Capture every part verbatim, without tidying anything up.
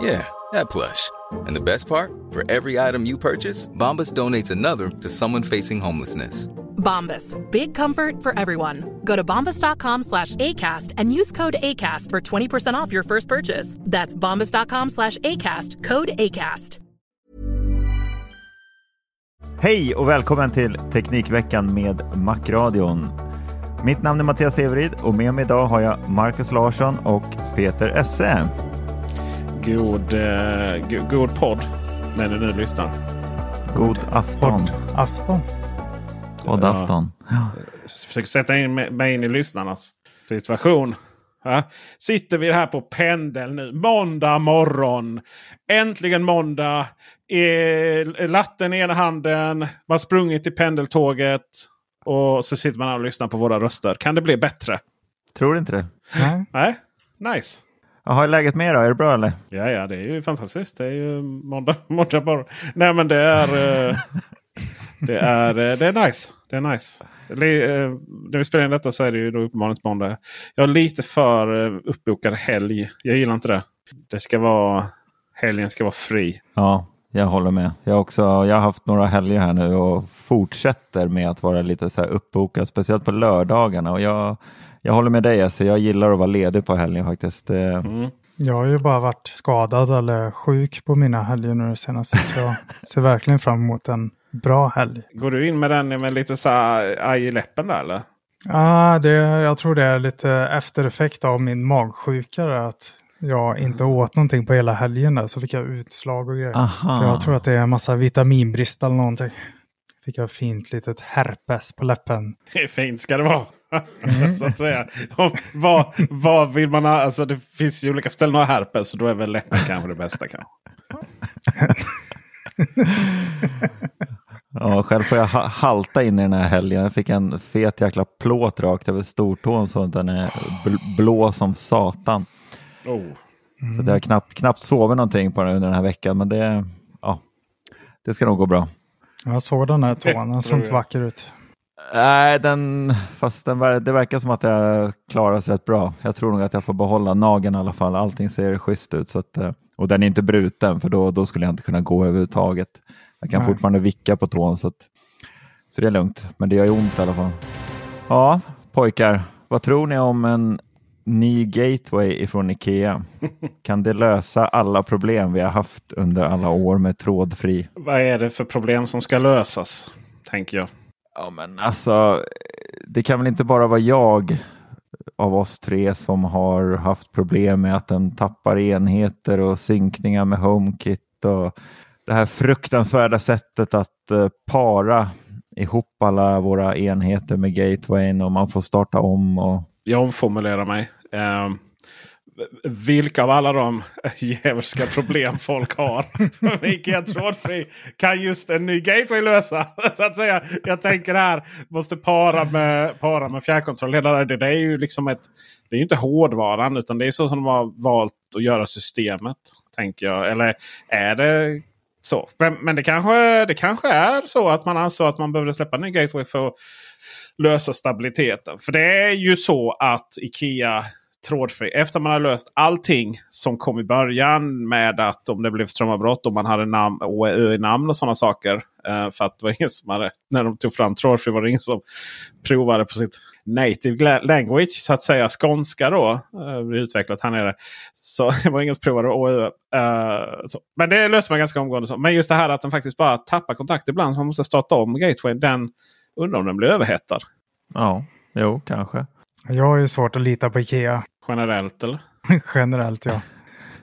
Yeah, that plush. And the best part? For every item you purchase, Bombas donates another to someone facing homelessness. Bombas, big comfort for everyone. Go to bombas.com slash ACAST and use code ACAST for twenty percent off your first purchase. That's bombas.com slash ACAST, code ACAST. Hej och välkommen till Teknikveckan med Macradion. Mitt namn är Mattias Everid och med mig idag har jag Marcus Larsson och Peter Esse. God, eh, god, god podd när du nu lyssnar. God, god afton. Podd. Afton. Podd afton. Ja. Försök sätta in mig in i lyssnarnas situation. Ja. Sitter vi här på pendel nu. Måndag morgon. Äntligen måndag. Eh, latten i ena handen. Man sprungit till pendeltåget. Och så sitter man här och lyssnar på våra röster. Kan det bli bättre? Tror inte det. Nej. Nej. Nice. Har jag läget med då? Är det bra eller? Ja, ja, det är ju fantastiskt. Det är ju måndag, måndag morgon. Nej, men det är, det är, det är nice. Det är nice. När vi spelar in detta så är det ju då uppenbarligen måndag. Jag är lite för uppbokad helg. Jag gillar inte det. Det ska vara, helgen ska vara fri. Ja, jag håller med. Jag, också, jag har haft några helger här nu och fortsätter med att vara lite så här uppbokad. Speciellt på lördagarna och jag... Jag håller med dig, alltså. Jag gillar att vara ledig på helgen faktiskt. Mm. Jag har ju bara varit skadad eller sjuk på mina helger nu senast. Så jag ser verkligen fram emot en bra helg. Går du in med den med lite så här aj i läppen där eller? Ja, ah, jag tror det är lite eftereffekt av min magsjuka. Att jag inte åt någonting på hela helgen där, så fick jag utslag och grejer. Aha. Så jag tror att det är en massa vitaminbrist eller någonting. Fick jag fint litet herpes på läppen. Det är fint ska det vara. Mm. Så att säga. Vad, vad vill man ha? Alltså det finns ju olika ställen att ha herpes, så då är väl läppen kanske det bästa kanske. Ja, själv får jag ha- halta in i den här helgen. Jag fick en fet jäkla plåt rakt över stortån så att den är bl- blå som satan. Oh. Mm. Så att jag knappt, knappt sover någonting på den under den här veckan, men det, ja, det ska nog gå bra. Jag såg den här tån, den såg inte vacker ut. Nej, den, fast den, det verkar som att jag klarar sig rätt bra. Jag tror nog att jag får behålla nageln i alla fall. Allting ser schysst ut. Så att, och den är inte bruten, för då, då skulle jag inte kunna gå överhuvudtaget. Jag kan Nej. fortfarande vicka på tån, så, att, så det är lugnt. Men det gör ju ont i alla fall. Ja, pojkar. Vad tror ni om en ny gateway ifrån IKEA? Kan det lösa alla problem vi har haft under alla år med trådfri? Vad är det för problem som ska lösas, tänker jag. Ja, men alltså, det kan väl inte bara vara jag av oss tre som har haft problem med att den tappar enheter och synkningar med HomeKit och det här fruktansvärda sättet att para ihop alla våra enheter med gatewayn och man får starta om. Och... Jag omformulerar mig. Um... Vilka av alla de jävelska problem folk har vilket jag trådfri kan just en ny gateway lösa så att säga. Jag tänker här måste para med, para med fjärrkontroll. Det, det är ju liksom ett, det är inte hårdvaran utan det är så som de har valt att göra systemet, tänker jag. Eller är det så? Men, men det, kanske, det kanske är så att man ansåg att man behövde släppa en ny gateway för att lösa stabiliteten. För det är ju så att IKEA trådfri, efter man har löst allting som kom i början med att om det blev strömavbrott, om man hade namn, ö i namn och sådana saker. För att det var ingen som hade, när de tog fram trådfri var det ingen som provade på sitt native language, så att säga skånska då. Det utvecklat här nere. Så det var ingen som provade ö. Men det löser man ganska omgående. Men just det här att den faktiskt bara tappar kontakt ibland, så man måste starta om gateway. Den, undrar om den blir överhettad. Ja, jo kanske. Jag har ju svårt att lita på IKEA. Generellt eller? Generellt, ja.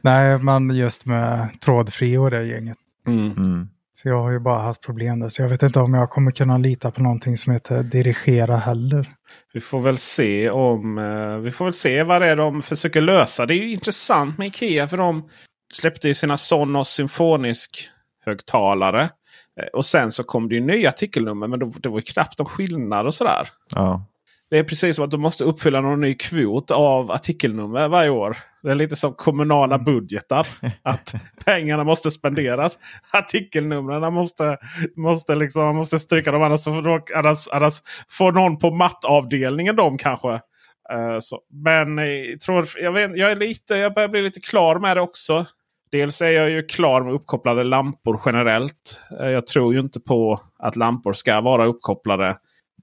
Nej, men just med trådfri och det gänget. Mm. Mm. Så jag har ju bara haft problem där. Så jag vet inte om jag kommer kunna lita på någonting som heter dirigera heller. Vi får väl se om... Vi får väl se vad det är de försöker lösa. Det är ju intressant med IKEA, för de släppte ju sina Sonos symfonisk högtalare. Och sen så kom det ju nya artikelnummer, men det var ju knappt någon skillnad och sådär. Ja. Det är precis som att de måste uppfylla någon ny kvot av artikelnummer varje år. Det är lite som kommunala budgetar. Att pengarna måste spenderas. Artikelnumren måste, måste, liksom, måste stryka dem. Annars, annars, annars får någon på mattavdelningen dem kanske. Uh, så. Men jag, tror, jag, vet, jag, är lite, jag börjar bli lite klar med det också. Dels är jag ju klar med uppkopplade lampor generellt. Uh, jag tror ju inte på att lampor ska vara uppkopplade.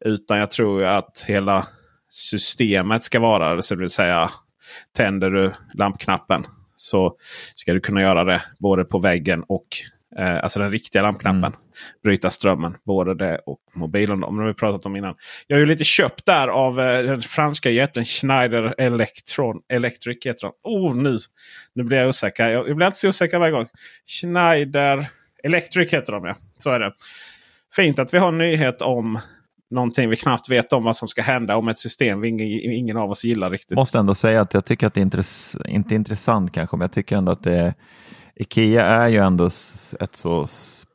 Utan jag tror att hela systemet ska vara det. Så det vill säga, tänder du lampknappen så ska du kunna göra det både på väggen och eh, alltså den riktiga lampknappen. Mm. Bryta strömmen, både det och mobilen. Om det har vi pratat om innan. Jag är ju lite köpt där av eh, den franska jätten Schneider Electron, Electric. Jätten. Oh, nu, nu blir jag osäker. Jag, jag blir alltid osäker varje gång. Schneider Electric heter de, ja. Så är det. Fint att vi har en nyhet om någonting vi knappt vet om vad som ska hända om ett system vi ingen, ingen av oss gillar riktigt. Jag måste ändå säga att jag tycker att det är intress- inte intressant kanske, men jag tycker ändå att det, IKEA är ju ändå ett så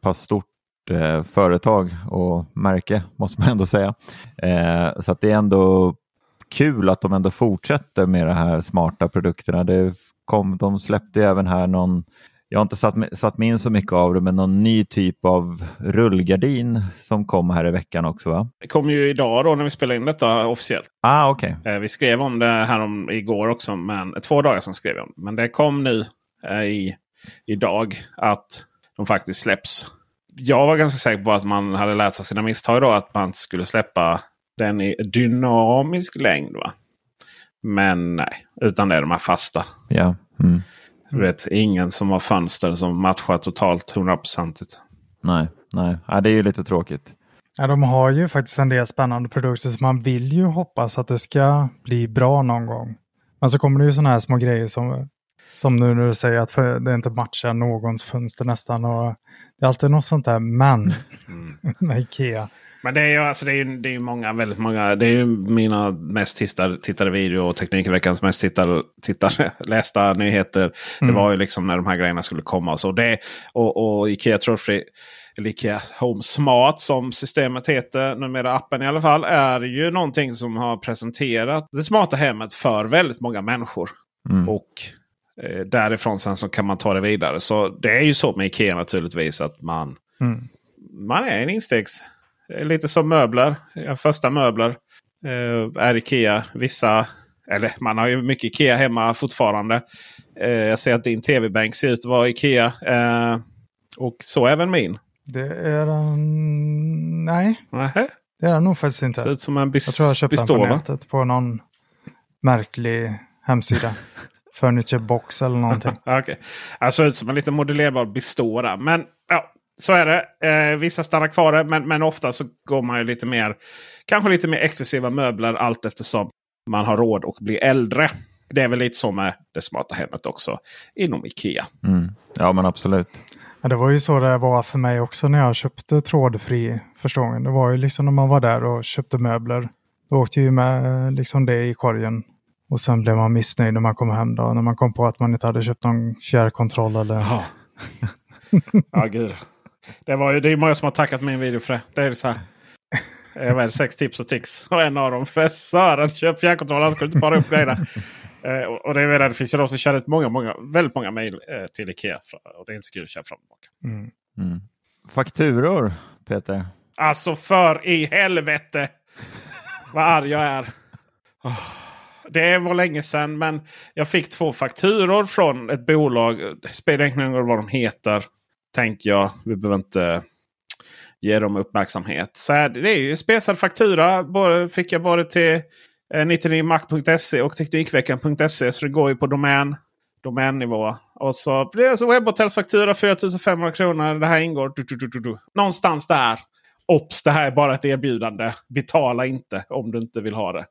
pass stort eh, företag och märke, måste man ändå säga. Eh, så att det är ändå kul att de ändå fortsätter med de här smarta produkterna. Det kom, de släppte ju även här någon, jag har inte satt, satt mig in så mycket av det, men någon ny typ av rullgardin som kom här i veckan också, va? Det kom ju idag då när vi spelade in detta officiellt. Ah, okej. Okay. Vi skrev om det här om igår också, men två dagar sedan skrev jag om. Men det kom nu eh, i, idag att de faktiskt släpps. Jag var ganska säker på att man hade lärt sig sina misstag då, att man skulle släppa den i dynamisk längd, va? Men nej, utan det är de här fasta. Ja, mm. Du vet, ingen som har fönster som matchar totalt hundraprocentigt. Nej, nej. Ja, det är ju lite tråkigt. Ja, de har ju faktiskt en del spännande produkter som man vill ju hoppas att det ska bli bra någon gång. Men så kommer det ju sådana här små grejer som, som nu när du säger att för, det inte matchar någons fönster nästan. Och det är alltid något sånt där, men mm. med IKEA. Men det är ju, alltså det är ju, det är ju många, väldigt många, det är ju mina mest tittade, tittade video och Teknikveckans mest tittade, tittade lästa nyheter. Mm. Det var ju liksom när de här grejerna skulle komma. Så det, och, och IKEA Trådfri, eller IKEA Home Smart som systemet heter, numera appen i alla fall, är ju någonting som har presenterat det smarta hemmet för väldigt många människor. Mm. Och eh, därifrån sen så kan man ta det vidare. Så det är ju så med IKEA naturligtvis att man, mm. man är en instegs... Lite som möbler. Första möbler eh, är IKEA. Vissa, eller man har ju mycket IKEA hemma fortfarande. Eh, jag ser att din tv-bänk ser ut att vara IKEA. Eh, och så även min. Det är en... Nej. Nähe. Det är den nog faktiskt inte. Ser ut som en bis- jag tror jag köpte den på nätet på någon märklig hemsida. Furniture box eller någonting. Okay. Jag ser ut som en liten modellerbar bistora. Men ja. Så är det. Eh, vissa stannar kvar, men, men ofta så går man ju lite mer, kanske lite mer exklusiva möbler allt eftersom man har råd och blir äldre. Det är väl lite som med det smarta hemmet också inom IKEA. Mm. Ja, men absolut. Ja, det var ju så det var för mig också när jag köpte trådfri första gången. Det var ju liksom när man var där och köpte möbler. Då åkte ju med liksom det i korgen. Och sen blev man missnöjd när man kom hem då. När man kom på att man inte hade köpt någon fjärrkontroll eller... Ja, ja gud. Det var ju, det är många som har tackat min video för det. Det är så här. Jag vet, sex tips och tics. Och en av dem, för Sören, köp fjärrkontroll. Han skulle inte bara upp grejerna. eh, och, och det är väl det. Det finns ju de som kör ut många, många, väldigt många mejl eh, till IKEA. Och det är inte så kul att köra fram och tillbaka. Mm. Mm. Fakturor, Peter. Alltså för i helvete. vad arg jag är. Oh, det var länge sedan, men jag fick två fakturor från ett bolag. Spelräkningar vad de heter, tänker jag. Vi behöver inte ge dem uppmärksamhet. Så här, det är ju spesad faktura. Både, fick jag både till nittionio mac punkt se och teknikveckan punkt se. Så det går ju på domän, domännivå. Och så blir det så webbhotellsfaktura fyra tusen femhundra kronor. Det här ingår du, du, du, du, du. någonstans där. Ops, det här är bara ett erbjudande. Betala inte om du inte vill ha det.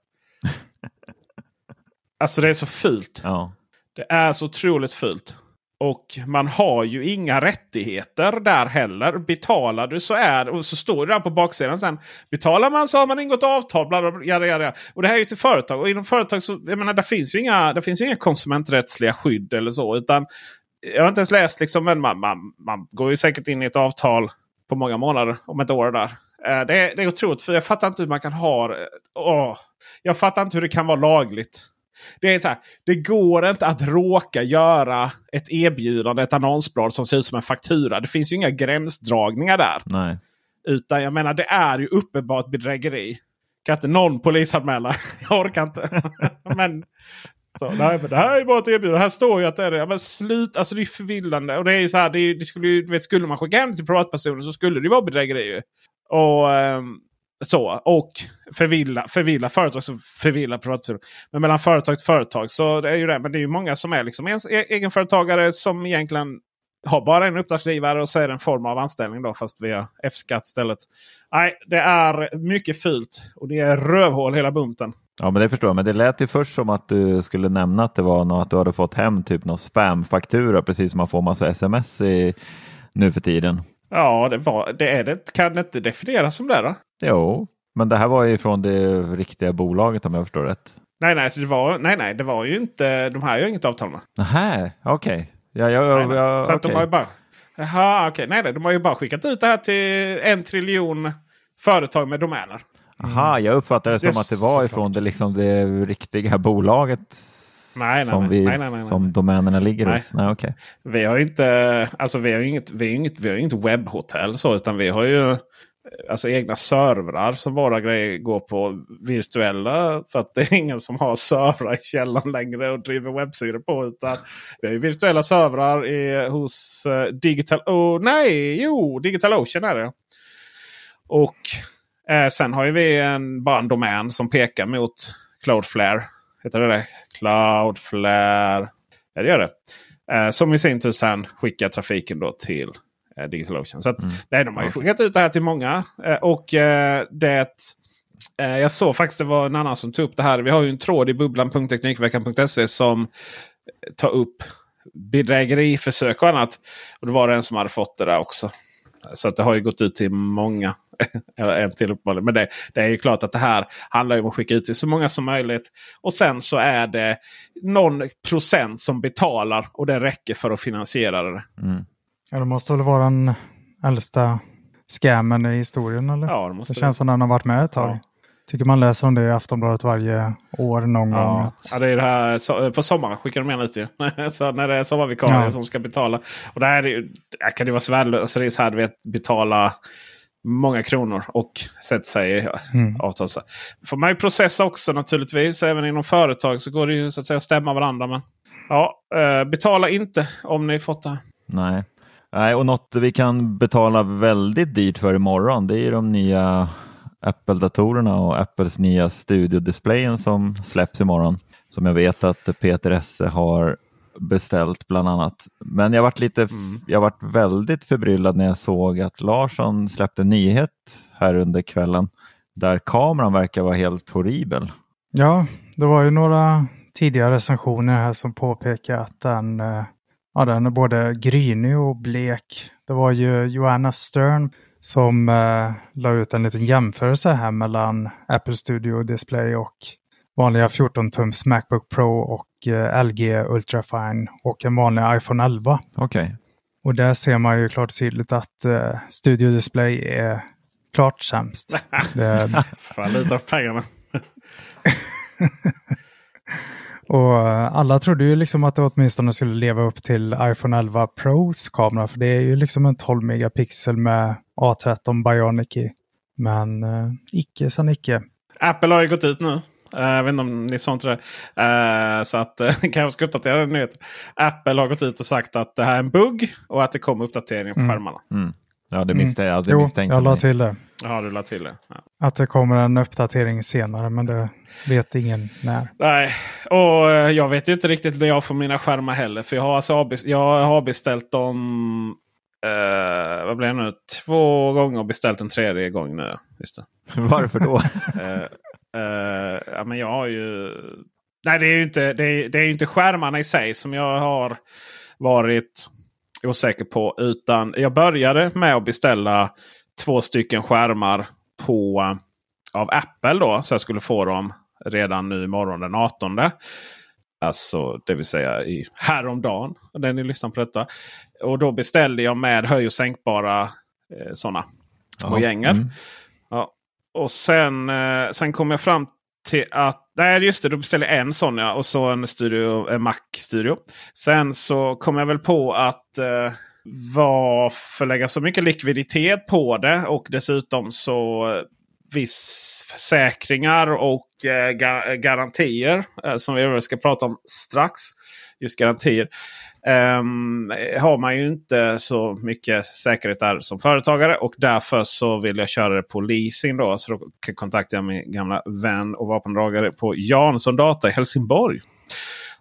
Alltså det är så fult. Ja. Det är så otroligt fult. Och man har ju inga rättigheter där heller. Betalar du så är, och så står det där på baksidan sen. Betalar man så har man ingått avtal. Bla, bla, bla, bla, bla. Och det här är ju till företag. Och inom företag så, jag menar, där finns ju inga, där finns ju inga konsumenträttsliga skydd eller så. Utan, jag har inte ens läst liksom, men man, man, man går ju säkert in i ett avtal på många månader, om ett år där. Det är, det är otroligt, för jag fattar inte hur man kan ha... Åh, jag fattar inte hur det kan vara lagligt. Det är så här, det går inte att råka göra ett erbjudande, ett annonsblad som ser ut som en faktura. Det finns ju inga gränsdragningar där. Nej. Utan jag menar, det är ju uppenbart bedrägeri. Kan inte någon polisanmäla? Jag orkar inte. Men... Så, nej, men det här är bara ett erbjudande. Här står ju att det är det. Men slut, alltså det är förvillande. Och det är ju så här, det, är, det skulle ju, vet, skulle man skicka hem till privatpersoner så skulle det vara bedrägeri ju. Och um, så, och förvilla, förvilla företag så förvilla privatpersoner. Men mellan företag till företag så det är ju det. Men det är ju många som är liksom ens egenföretagare som egentligen har bara en uppdragsgivare och så är det en form av anställning då, fast via F-skatt stället. Nej, det är mycket fult. Och det är rövhål hela bunten. Ja, men det förstår jag. Men det lät ju först som att du skulle nämna att det var något, att du hade fått hem typ någon spamfaktura, precis som man får massa sms i, nu för tiden. Ja, det, var, det, är det kan det inte definieras som det då? Jo, men det här var ju från det riktiga bolaget om jag förstår rätt. Nej, nej, det var, nej, nej, det var ju inte, de här har ju inget avtal med. Nähä, okej. Okay. Ja, ja, ja, nej, ja, så okay. Att de har ju bara, aha, okay. Nej, nej, de har ju bara skickat ut det här till en triljon företag med domäner. Aha, jag uppfattar det som det att det var ifrån det, liksom det riktiga bolaget nej, nej, som, vi, nej, nej, nej, nej. som domänerna ligger nej. hos. Nej, okay. Vi har ju inte, alltså vi har inget, vi har inget, vi har inget webbhotell så, utan vi har ju alltså egna servrar som våra grejer går på virtuella, för att det är ingen som har servrar i källaren längre och driver webbsidor på, utan vi har ju virtuella servrar i, hos uh, Digital... Oh, nej, jo, DigitalOcean är det. Och Eh, sen har ju vi en, bara en domän som pekar mot Cloudflare. Heter det det? Cloudflare. Ja, det gör det. Eh, som i sin tur sen skickar trafiken då till eh, DigitalOcean. Så att, mm. nej, de har ju skickat ut det här till många. Eh, och eh, det... Eh, jag såg faktiskt, det var en annan som tog upp det här. Vi har ju en tråd i bubblan punkt teknikveckan punkt se som tar upp bedrägeriförsök och annat. Och det var en som hade fått det där också. Så att det har ju gått ut till många. En till uppmål. Men det, det är ju klart att det här handlar ju om att skicka ut till så många som möjligt. Och sen så är det någon procent som betalar. Och det räcker för att finansiera det. Mm. Ja, det måste väl vara den äldsta scammen i historien, eller? Ja, det måste det. Det känns som den har varit med ett tag. Ja. Tycker man läser om det i Aftonbladet varje år någon ja. gång. Att... Ja, det är det här. Så, på sommaren skickar de igen ut ju. Så när det är sommarvikarier ja. som ska betala. Och där, är det, där kan det vara svärlöst. Så det är så här, du vet, betala... många kronor och sätt sig mm. avtal. Får man ju processa också naturligtvis. Även inom företag så går det ju så att säga att stämma varandra. Men ja, betala inte om ni fått det. Nej. Nej, och något vi kan betala väldigt dyrt för imorgon, det är ju de nya Apple-datorerna och Apples nya Studio Displayen som släpps imorgon. Som jag vet att Peter Esse har beställt bland annat. Men jag varit lite mm. jag varit väldigt förbryllad när jag såg att Larsson släppte en nyhet här under kvällen där kameran verkar vara helt horribel. Ja, det var ju några tidigare recensioner här som påpekade att den, ja, den är både grynig och blek. Det var ju Joanna Stern som eh, la ut en liten jämförelse här mellan Apple Studio Display och vanliga fjorton tums MacBook Pro och eh, L G Ultrafine och en vanlig iPhone elva. Okay. Och där ser man ju klart tydligt att eh, Studio Display är klart sämst. Det... Fan, lite av pengarna. Och eh, alla trodde ju liksom att det åtminstone skulle leva upp till iPhone elva Pros kamera. För det är ju liksom en tolv megapixel med A tretton Bionic i. Men eh, icke, sen icke. Apple har ju gått ut nu. Jag vet inte om ni sa inte det. Så att kan jag ska uppdatera den nyheten. Apple har gått ut och sagt att det här är en bugg och att det kommer uppdatering på mm. skärmarna. Mm. Ja, det misstänkte jag. Det misstänkte jo, jag la till det. Ja, du la till det. Ja. Att det kommer en uppdatering senare, men det vet ingen när. Nej, och jag vet ju inte riktigt när jag får mina skärmar heller. För jag har, alltså, jag har beställt dem, eh, vad blir det nu? Två gånger och beställt en tredje gång nu. Just det. Varför då? eh, eh, ja, men jag har ju... Nej, det är ju inte, det är, det är inte skärmarna i sig som jag har varit... osäker på, utan jag började med att beställa två stycken skärmar på av Apple då, så jag skulle få dem redan nu imorgon den artonde. Alltså det vill säga i häromdagen, när ni lyssnar på detta. Och då beställde jag med höj- och sänkbara eh, sådana små gänger. Mm. Ja. Och sen, eh, sen kom jag fram till att nej just det, då beställde jag en sån ja, och så en, studio, en Mac Studio. Sen så kom jag väl på att eh, varför lägga så mycket likviditet på det, och dessutom så eh, viss försäkringar och eh, gar- garantier eh, som vi ska prata om strax. Just garantier. Um, har man ju inte så mycket säkerhet där som företagare, och därför så vill jag köra det på leasing då, så då kontaktade jag min gamla vän och vapendragare på Jansson Data i Helsingborg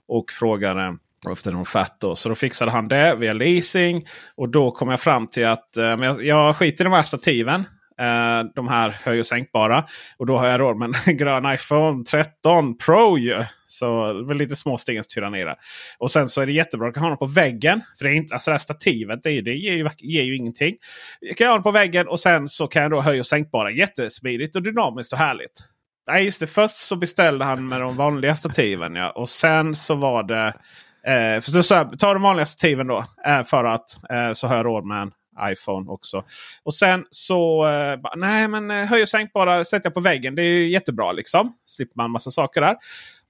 och frågade efter en offert då. Så då fixade han det via leasing, och då kom jag fram till att men jag, jag skiter i de här stativen, uh, de här höj- och sänkbara, och då har jag råd med en grön iPhone tretton Pro ju. Så väl lite små stegens tyranni där. Och sen så är det jättebra att ha honom på väggen. För det är inte, alltså det här stativet, det, det ger, ju, ger ju ingenting. Jag kan ha honom på väggen och sen så kan jag då höja och sänkbara. Jättesmidigt och dynamiskt och härligt. Nej just det, först så beställde han med de vanliga stativen. Ja. Och sen så var det... Eh, för så, så här, ta de vanliga stativen då. Eh, för att eh, så har jag råd med en iPhone också. Och sen så... Eh, ba, nej men höj och sänkbara sätter jag på väggen. Det är ju jättebra liksom. Slipper man massa saker där.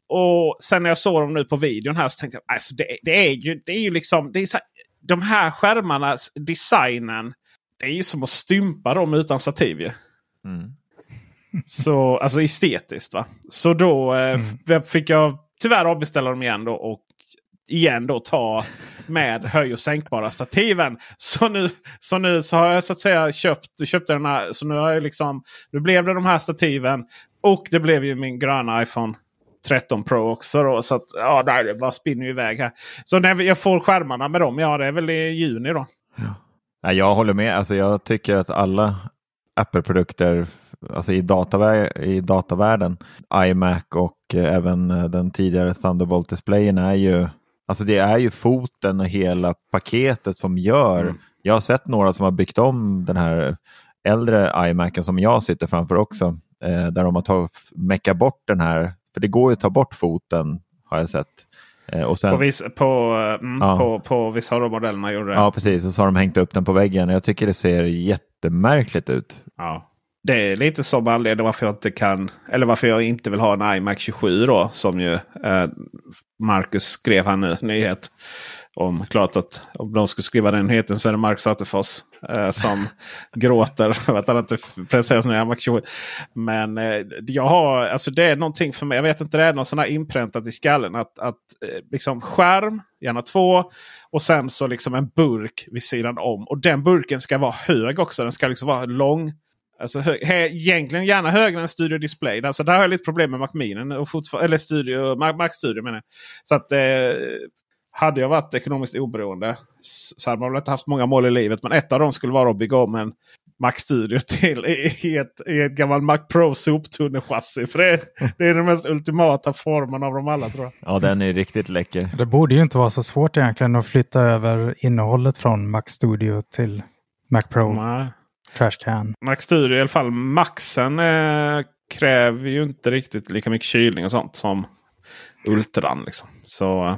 Och sen när jag såg dem nu på videon här så tänkte jag, alltså det, det är ju det är ju liksom det är så här, de här skärmarnas designen, det är ju som att stympa dem utan stativ ju. Mm. Så alltså estetiskt va. Så då eh, mm. fick jag tyvärr avbeställa dem igen då, och igen då ta med höj- och sänkbara stativen. Så nu, så nu så har jag så att säga köpt köpte den här, så nu har jag liksom nu blev det de här stativen, och det blev ju min gröna iPhone tretton Pro också då, så att ja, nej, det bara spinner ju iväg här. Så när jag får skärmarna med dem, ja det är väl i juni då. Ja. Jag håller med, alltså jag tycker att alla Apple-produkter, alltså i, datavär- i datavärlden, iMac och även den tidigare Thunderbolt-displayen är ju, alltså det är ju foten och hela paketet som gör, mm. jag har sett några som har byggt om den här äldre iMacen som jag sitter framför också, eh, där de har tagit, meckat bort den här. För det går ju att ta bort foten, har jag sett. Eh, och sen, på, vis, på, mm, ja. på, på vissa av de modellerna gjorde det. Ja, precis. Och så har de hängt upp den på väggen. Jag tycker det ser jättemärkligt ut. Ja. Det är lite som anledning varför jag inte kan... Eller varför jag inte vill ha en iMac tjugosju då. Som ju eh, Marcus skrev här nu, nyhet. Om klart att om de skulle skriva den nyheten så är det Marcus Attefors eh, som gråter. Jag vet inte precis när iMac tjugosju. Men eh, jag har, alltså det är någonting för mig. Jag vet inte, det är någon sån här inpräntat i skallen. Att, att eh, liksom skärm, gärna två. Och sen så liksom en burk vid sidan om. Och den burken ska vara hög också. Den ska liksom vara lång. Alltså hö- egentligen gärna högre än Studio Display. Alltså där har jag lite problem med Mac Minen och fortfar- eller Studio, Mac Studio menar jag. Så att... Eh, hade jag varit ekonomiskt oberoende så hade man väl inte haft många mål i livet. Men ett av dem skulle vara att bygga om en Mac Studio till i ett, i ett gammalt Mac Pro soptunnelchassi. För det, det är den mest ultimata formen av dem alla tror jag. Ja, den är riktigt läcker. Det borde ju inte vara så svårt egentligen att flytta över innehållet från Mac Studio till Mac Pro. Nej. Trash can. Mac Studio i alla fall. Maxen eh, kräver ju inte riktigt lika mycket kylning och sånt som Ultran liksom. Så...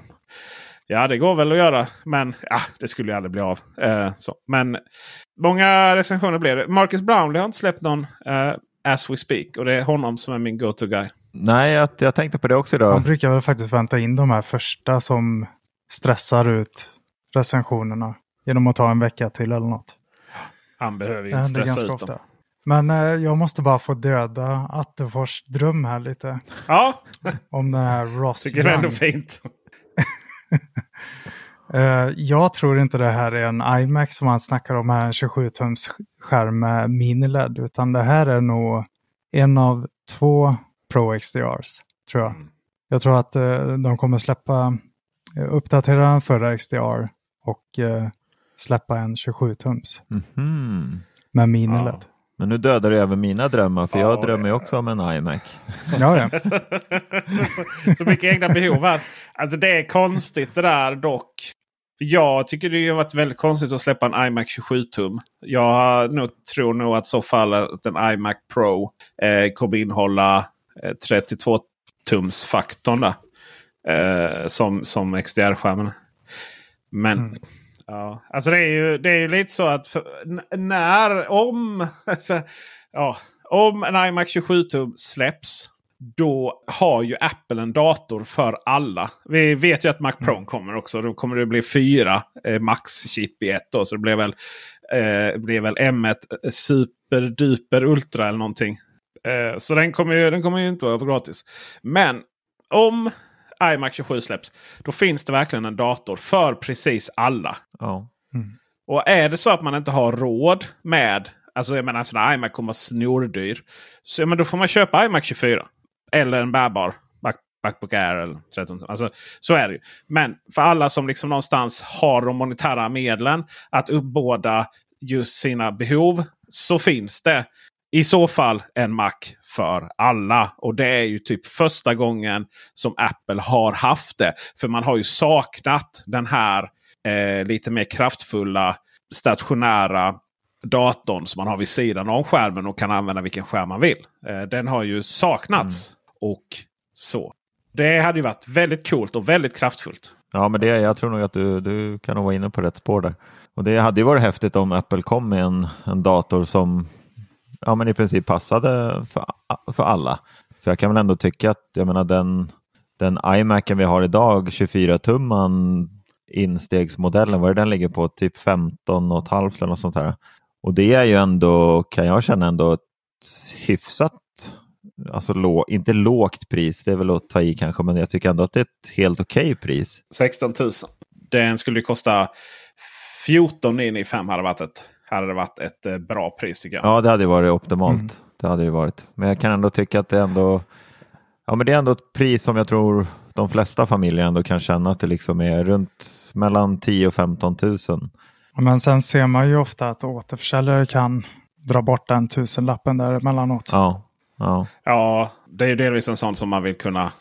Ja, det går väl att göra. Men ja, det skulle ju aldrig bli av. Eh, så. Men många recensioner blev det. Marcus Brownlee har inte släppt någon eh, as we speak. Och det är honom som är min go-to-guy. Nej, jag, jag tänkte på det också idag. Man brukar väl faktiskt vänta in de här första som stressar ut recensionerna. Genom att ta en vecka till eller något. Han behöver ju inte stressa ut ofta. Dem. Men eh, jag måste bara få döda Attefors dröm här lite. Ja. Om den här Ross. Tycker det är ändå fint. eh, jag tror inte det här är en iMac som han snackar om här. En tjugosju-tums skärm med mini-L E D. Utan det här är nog en av två Pro X D Rs. Tror jag. Mm. Jag tror att eh, de kommer släppa uppdatera den förra X D R. Och eh, släppa en tjugosju-tums. Mm-hmm. Med mini-L E D. Ja. Men nu dödar du även mina drömmar. För ja, jag drömmer ju också om en iMac. Ja, ja. så, så, så mycket egna behov här. Alltså det är konstigt det där dock. Jag tycker det har varit väldigt konstigt att släppa en iMac tjugosju-tum. Jag nu, tror nog att så fall att en iMac Pro eh, kommer innehålla eh, trettiotvå-tums-faktorn där. Eh, som som X D R-skärmen. Men... Mm. Ja, alltså det är ju, det är ju lite så att för, n- när, om, alltså, ja, om en iMac tjugosju-tum släpps, då har ju Apple en dator för alla. Vi vet ju att Mac Pro kommer också. Då kommer det bli fyra eh, Max-chip i ett. Då, så det blir väl, eh, blir väl M ett superduper ultra eller någonting. Eh, så den kommer, ju, den kommer ju inte vara gratis. Men om iMac tjugosju släpps, då finns det verkligen en dator för precis alla. Ja. Mm. Och är det så att man inte har råd med, alltså jag menar sådana iMac kommer snordyr, så men då får man köpa iMac tjugofyra eller en bärbar MacBook Air eller tretton. Alltså så är det ju. Men för alla som liksom någonstans har de monetära medlen att uppbåda just sina behov, så finns det i så fall en Mac för alla. Och det är ju typ första gången som Apple har haft det. För man har ju saknat den här eh, lite mer kraftfulla stationära datorn som man har vid sidan om skärmen och kan använda vilken skärm man vill. Eh, den har ju saknats. Mm. Och så. Det hade ju varit väldigt coolt och väldigt kraftfullt. Ja, men det, jag tror nog att du, du kan nog vara inne på rätt spår där. Och det hade ju varit häftigt om Apple kom med en, en dator som... Ja, men i princip passade för, för alla. För jag kan väl ändå tycka att, jag menar, den, den iMacen vi har idag, tjugofyra-tumman instegsmodellen, vad är det den ligger på? Typ femton och ett halvt eller något sånt här. Och det är ju ändå, kan jag känna ändå, ett hyfsat, alltså lå, inte lågt pris, det är väl att ta i kanske, men jag tycker ändå att det är ett helt okej pris. sexton tusen. Den skulle ju kosta fjorton in i fem hade varit ett. Här hade det varit ett bra pris tycker jag. Ja, det hade varit optimalt. Mm. Det hade ju varit. Men jag kan ändå tycka att det ändå... Ja, men det är ändå ett pris som jag tror de flesta familjer ändå kan känna att det liksom är runt mellan tio och femton tusen. Ja, men sen ser man ju ofta att återförsäljare kan dra bort den tusenlappen där emellanåt. Ja, ja. Ja, det är ju delvis en sån som man vill kunna...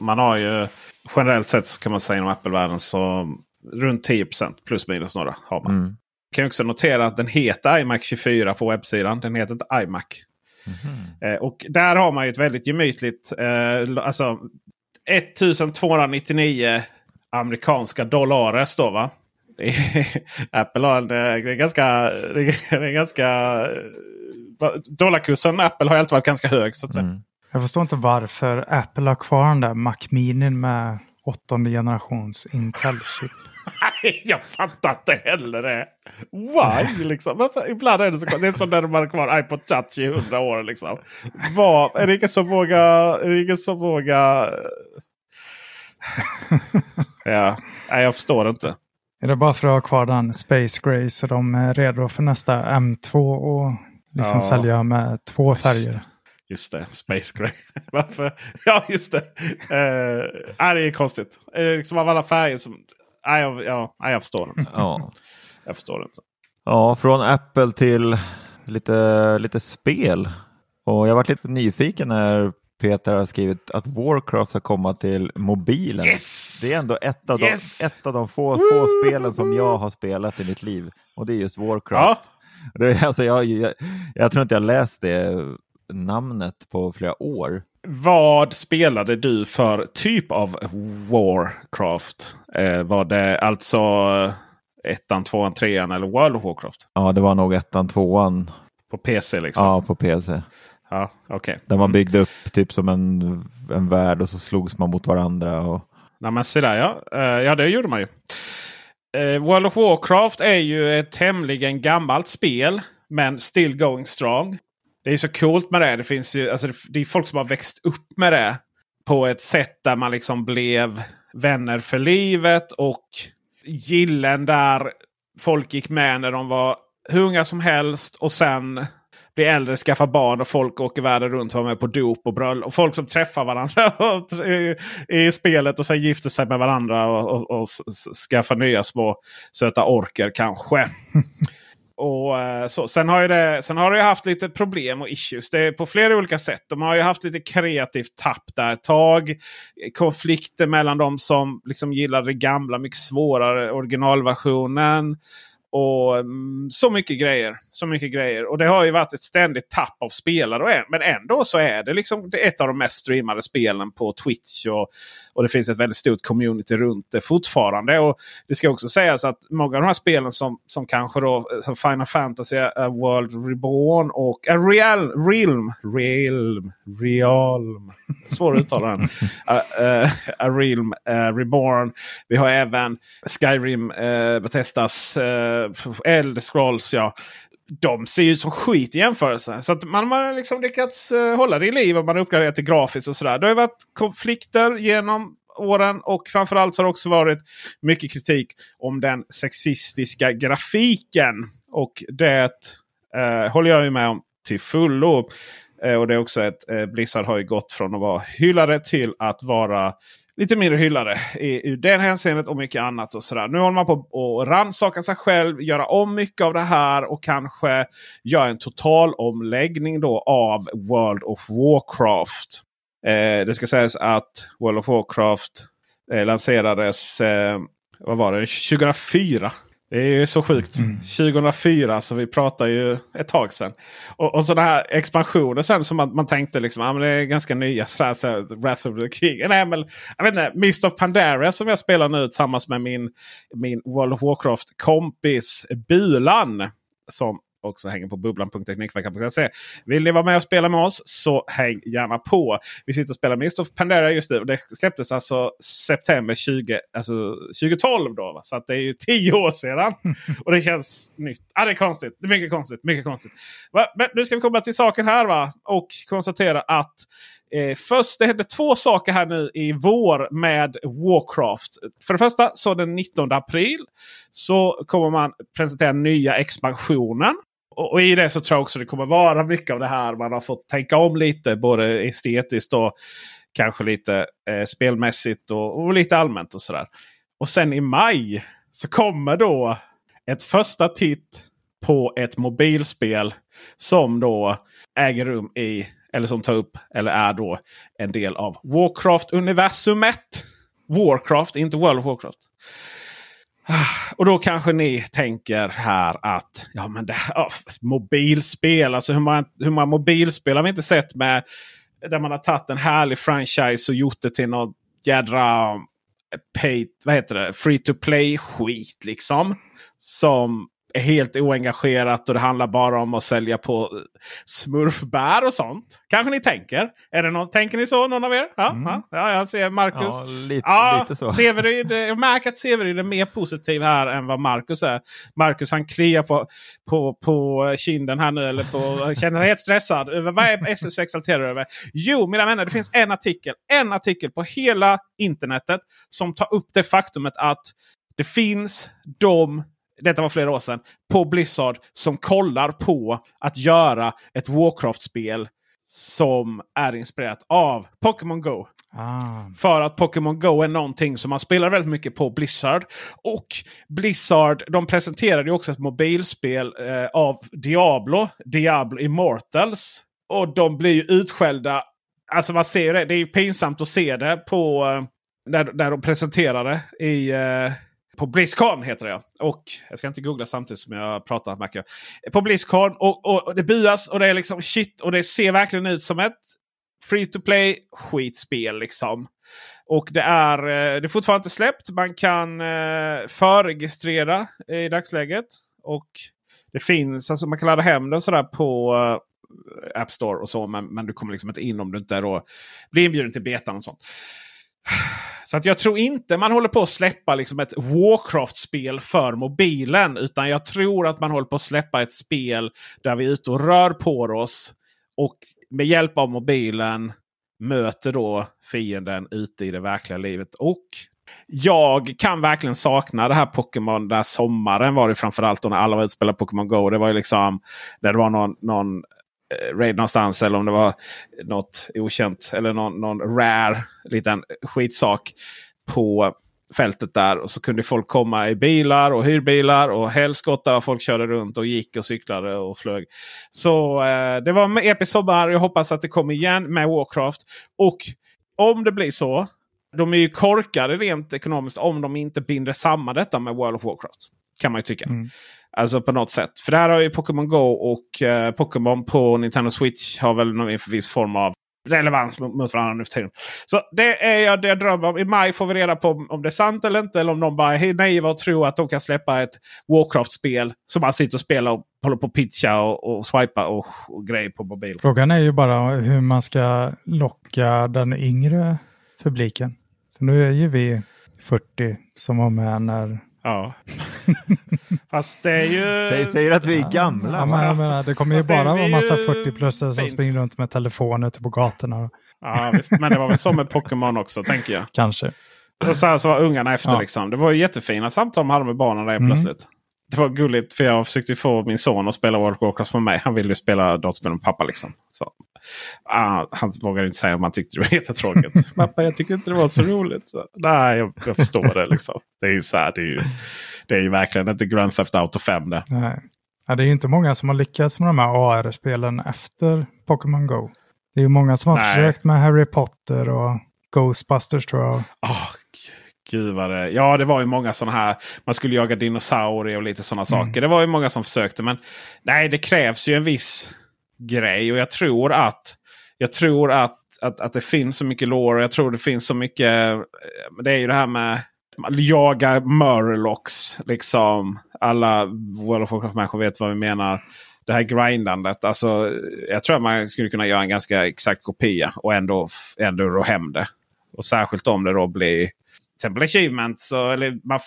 Man har ju... Generellt sett så kan man säga inom Apple-världen så runt tio procent plus minus några har man. Mm. Kan också notera att den heter iMac tjugofyra på webbsidan. Den heter inte iMac. Mm-hmm. Eh, och där har man ju ett väldigt gemytligt... Eh, alltså ett tusen tvåhundranittionio amerikanska dollares då va? Apple har en, det är ganska... Det är ganska dollarkursen Apple har alltid varit ganska hög så att säga. Mm. Jag förstår inte varför Apple har kvar den där Mac Mini med åttonde generations Intel-chip. Nej, jag fattar inte heller det. Why? Liksom. Varför? Ibland är det så kvar. Det är som när man har kvar iPod Touch i hundra år. Liksom. Var? Är det ingen som vågar... Är det ingen som vågar... Ja, nej, jag förstår inte. Är det bara för att ha kvar den Space Gray så de är redo för nästa M två och liksom ja. Sälja med två färger? Just det, Space Gray. Varför? Ja, just det. Uh, nej, det är konstigt. Är det liksom av alla färger som... Jag, jag, jag förstår inte. Ja. Jag förstår inte. Ja, från Apple till lite, lite spel. Och jag har varit lite nyfiken när Peter har skrivit att Warcraft ska komma till mobilen. Yes! Det är ändå ett av de, yes! ett av de få, få spelen som jag har spelat i mitt liv. Och det är just Warcraft. Ja. Det är, alltså, jag, jag, jag tror inte jag läst det namnet på flera år. Vad spelade du för typ av Warcraft? Eh, var det alltså ettan, tvåan, trean eller World of Warcraft? Ja, det var nog ettan, tvåan. På P C liksom? Ja, på P C. Ja, okej. Okay. Där man byggde upp typ som en, en värld och så slogs man mot varandra. Och... Nej, men se där, ja. Ja, det gjorde man ju. Eh, World of Warcraft är ju ett tämligen gammalt spel men still going strong. Det är så coolt med det. Det finns ju, alltså det, det är folk som har växt upp med det på ett sätt där man liksom blev vänner för livet och gillen där folk gick med när de var hur unga som helst och sen blir äldre, skaffar barn och folk åker världen runt och var med på dop och bröll och folk som träffar varandra i, i spelet och sen gifter sig med varandra och, och, och skaffar nya små söta orker kanske. Och så, sen har ju det, sen har det haft lite problem och issues. Det är på flera olika sätt. De har ju haft lite kreativt tapp där ett tag. Konflikter mellan de som liksom gillar det gamla, mycket svårare originalversionen. Och så mycket grejer. Så mycket grejer. Och det har ju varit ett ständigt tapp av spelare. Men ändå så är det liksom ett av de mest streamade spelen på Twitch. Och, och det finns ett väldigt stort community runt det fortfarande. Och det ska också sägas att många av de här spelen som, som kanske då som Final Fantasy, uh, World Reborn och uh, Real, Realm. Realm. Realm. Svår att uttala den. Uh, uh, uh, Realm. Uh, Reborn. Vi har även Skyrim. Uh, Bethesdas... Uh, Elder Scrolls, ja. De ser ju ut som skit i jämförelse. Så att man har liksom lyckats hålla det i liv och man har uppgraderat det grafiskt och sådär. Det har ju varit konflikter genom åren och framförallt så har det också varit mycket kritik om den sexistiska grafiken. Och det eh, håller jag ju med om till fullo. Eh, och det är också att eh, Blizzard har ju gått från att vara hyllade till att vara lite mindre hyllade i, i den hänseendet och mycket annat och sådär. Nu håller man på att rannsaka sig själv, göra om mycket av det här och kanske göra en total omläggning då av World of Warcraft. Eh, det ska sägas att World of Warcraft eh, lanserades eh, vad var det? tjugohundrafyra. Det är ju så sjukt. Mm. tjugohundrafyra, så vi pratar ju ett tag sedan. Och, och sådana här expansioner sen som man, man tänkte liksom, ja ah, men det är ganska nya sådär, så Wrath of the King. Nej men, jag vet inte, Mist of Pandaria som jag spelar nu tillsammans med min, min World of Warcraft-kompis Bulan som också hänger på bubblan punkt teknikveckan punkt se. Vill ni vara med och spela med oss så häng gärna på. Vi sitter och spelar Mist of Pandaria just nu. Det släpptes alltså september tjugo, alltså tjugotolv då. Va? Så att det är ju tio år sedan. Och det känns nytt. Ja, ah, det är konstigt. Det är mycket konstigt. Mycket konstigt. Va? Men nu ska vi komma till saken här va. Och konstatera att Eh, först, det hände två saker här nu i vår med Warcraft. För det första så den nittonde april så kommer man presentera nya expansionen. Och, och i det så tror jag också det kommer vara mycket av det här. Man har fått tänka om lite, både estetiskt och kanske lite eh, spelmässigt och, och lite allmänt och sådär. Och sen i maj så kommer då ett första titt på ett mobilspel som då äger rum i... Eller som tar upp, eller är då en del av Warcraft-universumet. Warcraft, inte World of Warcraft. Och då kanske ni tänker här att ja men det här, oh, mobilspel. Alltså hur många, hur många mobilspel har vi inte sett med där man har tagit en härlig franchise och gjort det till något jädra pay, vad heter det? Free-to-play-skit liksom. Som... är helt oengagerat och det handlar bara om att sälja på smurfbär och sånt. Kanske ni tänker. Är det någon, tänker ni så, någon av er? Ja, mm. ja jag ser Marcus. Ja, lite, ja, lite så. Severyd, jag märker att Severyd är mer positiv här än vad Marcus är. Marcus han kliar på, på, på kinden här nu. Eller på, känner sig helt stressad. Vad är S S exalterad över? Jo, mina vänner, det finns en artikel. En artikel på hela internetet som tar upp det faktumet att det finns de... Detta var flera år sedan. På Blizzard som kollar på att göra ett Warcraft-spel som är inspirerat av Pokémon Go. Ah. För att Pokémon Go är någonting som man spelar väldigt mycket på Blizzard. Och Blizzard, de presenterade ju också ett mobilspel eh, av Diablo. Diablo Immortals. Och de blir ju utskällda. Alltså man ser det. Det är ju pinsamt att se det på... Eh, när, när de presenterade i... Eh, På BlizzCon heter det, och jag ska inte googla samtidigt som jag pratar, märker jag. På BlizzCon, och, och, och det buas och det är liksom shit, och det ser verkligen ut som ett free-to-play skitspel liksom. Och det är, det är fortfarande inte släppt, man kan förregistrera i dagsläget. Och det finns, alltså man kan ladda hem det sådär på App Store och så, men, men du kommer liksom inte in om du inte är då, blir inbjuden till betan och sånt. Så att jag tror inte man håller på att släppa liksom ett Warcraft-spel för mobilen. Utan jag tror att man håller på att släppa ett spel där vi är ute och rör på oss. Och med hjälp av mobilen möter då fienden ute i det verkliga livet. Och jag kan verkligen sakna det här Pokémon. Där sommaren var det framförallt då när alla var utspelade Pokémon Go. Det var ju liksom när det var någon, någon raid någonstans, eller om det var något okänt eller någon, någon rare liten skitsak på fältet där. Och så kunde folk komma i bilar och hyrbilar och helskottar. Folk körde runt och gick och cyklade och flög. Så eh, det var en episk sommar. Jag hoppas att det kommer igen med Warcraft. Och om det blir så, de är ju korkade rent ekonomiskt om de inte binder samman detta med World of Warcraft. Kan man ju tycka. Mm. Alltså på något sätt. För där har ju Pokémon Go och eh, Pokémon på Nintendo Switch har väl någon viss form av relevans mot varandra nu för tiden. Så det är jag, det jag drömmer om. I maj får vi reda på om, om det är sant eller inte. Eller om de bara är naiva och tror att de kan släppa ett Warcraft-spel som man sitter och spelar och håller på att pitcha och, och swipa och, och grejer på mobil. Frågan är ju bara hur man ska locka den yngre publiken. För nu är ju vi fyrtio som var med när... Ja. Fast det är ju... Säg, säger att vi är gamla. Ja, men, menar, det kommer ju bara vara en massa fyrtio-plussare som springer runt med telefoner ute på gatorna. Ja, visst. Men det var väl som med Pokémon också, tänker jag. Kanske. Och så, här, så var ungarna efter, ja. Liksom. Det var ju jättefina samtal man hade med barnen där mm. plötsligt. Det var gulligt, för jag försökte få min son att spela World of Warcraft med mig. Han ville ju spela dataspel med pappa liksom. Så, uh, han vågade inte säga om han tyckte det var jättetråkigt. Pappa, jag tyckte inte det var så roligt. Så, nej, jag, jag förstår det liksom. Det är ju så här, det är ju, det är ju verkligen inte Grand Theft Auto fem det. Nej. Ja, det är ju inte många som har lyckats med de här A R-spelen efter Pokémon Go. Det är ju många som har nej. försökt med Harry Potter och Ghostbusters tror jag. Oh, Givare. Ja, det var ju många sådana här, man skulle jaga dinosaurier och lite sådana mm. saker. Det var ju många som försökte, men nej, det krävs ju en viss grej. Och jag tror att jag tror att, att, att det finns så mycket lore, och jag tror det finns så mycket, det är ju det här med jaga murlocs liksom. Alla World of Warcraft-människor vet vad vi menar. Det här grindandet, alltså jag tror att man skulle kunna göra en ganska exakt kopia och ändå, ändå rå hem det. Och särskilt om det då blir till exempel achievements. Så, eller, man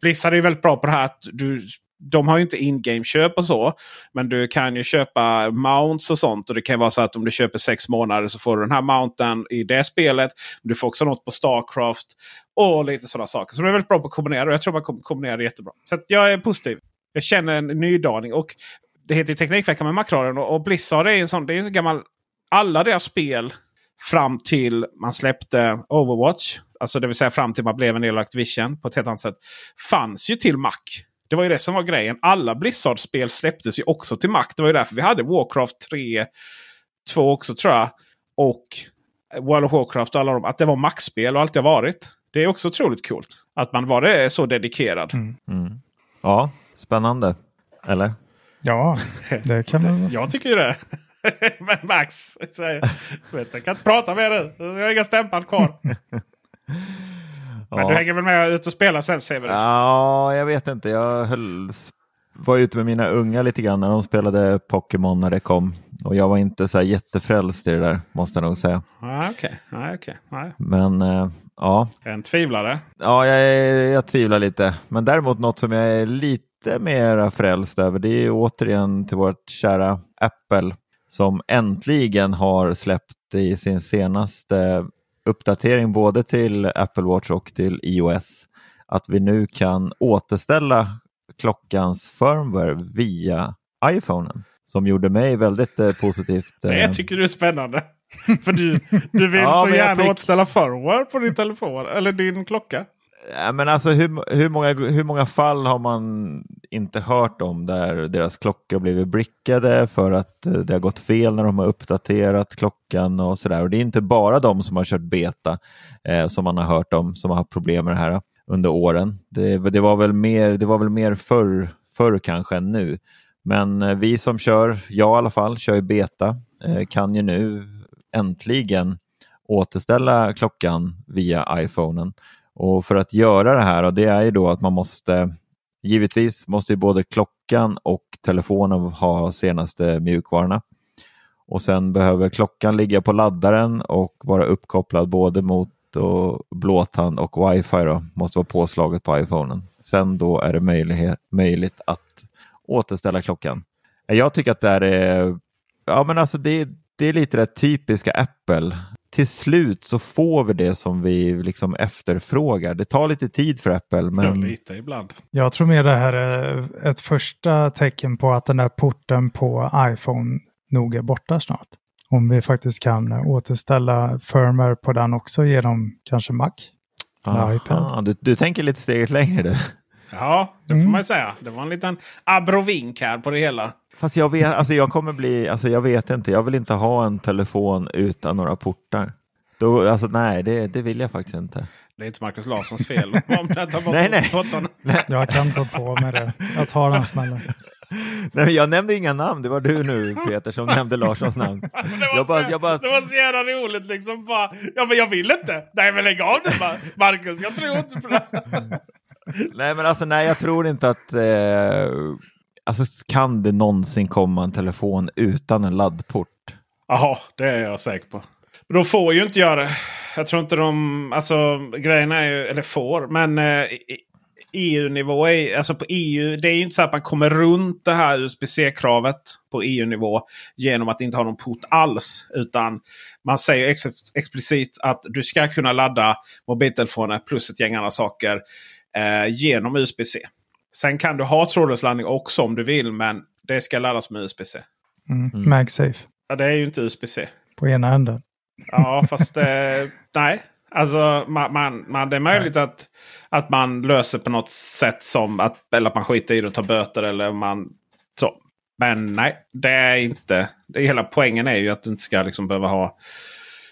blissar ju väldigt bra på det här att du, de har ju inte in-game-köp och så. Men du kan ju köpa mounts och sånt. Och det kan ju vara så att om du köper sex månader så får du den här mounten i det spelet. Du får också något på Starcraft. Och lite sådana saker. Så det är väldigt bra på att kombinera. Och jag tror man kombinerar det jättebra. Så att jag är positiv. Jag känner en nydaning. Och det heter ju Teknikveckan med Macradion. Och, och Blizzard är ju en sån, det är en gammal... Alla deras spel fram till man släppte Overwatch. Alltså det vill säga fram till man blev en del av Activision på ett helt annat sätt. Fanns ju till Mac. Det var ju det som var grejen. Alla Blizzard-spel släpptes ju också till Mac. Det var ju därför vi hade Warcraft tre, två också tror jag. Och World of Warcraft och alla de. Att det var Mac-spel och allt det har varit. Det är också otroligt coolt. Att man var det så dedikerad. Mm. Mm. Ja, spännande. Eller? Ja, det kan man. Jag tycker ju det. Men Max, jag, vet, jag kan inte prata med dig. Jag har inga stämpar kvar. Men ja. Du hänger väl med ut och spelar sen, säger vi det? Ja, jag vet inte. Jag höll, var ute med mina unga lite grann när de spelade Pokémon när det kom. Och jag var inte så här jättefrälst i det där, måste jag nog säga. Ja, okej. Okay. Ja, okay. Ja. Men äh, ja. En tvivlare? Ja, jag, jag tvivlar lite. Men däremot något som jag är lite mer frälst över, det är återigen till vårt kära Apple. Som äntligen har släppt i sin senaste uppdatering både till Apple Watch och till iOS. Att vi nu kan återställa klockans firmware via iPhonen. Som gjorde mig väldigt eh, positivt. Eh... Det jag tycker du är spännande. För du, du vill ja, så gärna tyck... återställa firmware på din telefon eller din klocka. Ja, men alltså hur, hur, många, hur många fall har man inte hört om där deras klockor har blivit brickade för att det har gått fel när de har uppdaterat klockan och sådär. Och det är inte bara de som har kört beta eh, som man har hört om som har haft problem med det här under åren. Det, det var väl mer, det var väl mer förr, förr kanske än nu. Men eh, vi som kör, jag i alla fall, kör i beta eh, kan ju nu äntligen återställa klockan via iPhonen. Och för att göra det här, och det är ju då att man måste, givetvis måste ju både klockan och telefonen ha senaste mjukvarorna. Och sen behöver klockan ligga på laddaren och vara uppkopplad både mot och blåtand och wifi då. Måste vara påslaget på iPhonen. Sen då är det möjlighet, möjligt att återställa klockan. Jag tycker att det här är, ja men alltså det är det är lite det typiska Apple. Till slut så får vi det som vi liksom efterfrågar. Det tar lite tid för Apple. Men... Ja, lite ibland. Jag tror mer det här är ett första tecken på att den där porten på iPhone nog är borta snart. Om vi faktiskt kan återställa firmware på den också genom kanske Mac. Aha, iPad. Du, du tänker lite steget längre du. Ja, det får mm. man säga. Det var en liten abrovink här på det hela. Fast jag vet, alltså jag kommer bli, alltså jag vet inte, jag vill inte ha en telefon utan några portar. Då, alltså nej, det, det vill jag faktiskt inte. Det är inte Marcus Larssons fel om det tar bort nej, portarna. Nej. Jag kan ta på mig det. Jag tar den smällen. Nej, jag nämnde inga namn, det var du nu Peter som nämnde Larssons namn. Det var, jag bara, så, jag bara... det var så jävla roligt liksom bara, ja men jag vill inte. Nej men lägg av det bara, Marcus, jag tror inte på det. Nej men alltså nej, jag tror inte att eh, alltså kan det någonsin komma en telefon utan en laddport? Jaha, det är jag säker på. Men de får ju inte göra det. Jag tror inte de, alltså grejerna är ju, eller får, men eh, E U-nivå, är, alltså på E U, det är ju inte så att man kommer runt det här U S B C-kravet på E U-nivå genom att inte ha någon port alls, utan man säger ex- explicit att du ska kunna ladda mobiltelefoner plus ett gäng andra saker Eh, genom U S B C. Sen kan du ha trådlös laddning också om du vill, men det ska laddas med U S B C. Mm. Mm. MagSafe. Ja, det är ju inte U S B C. På ena änden. Ja, fast eh, nej. Alltså, man, man, man, det är möjligt att, att man löser på något sätt som att, eller att man skiter i det och tar böter eller man så. Men nej, det är inte. Det, hela poängen är ju att du inte ska liksom behöva ha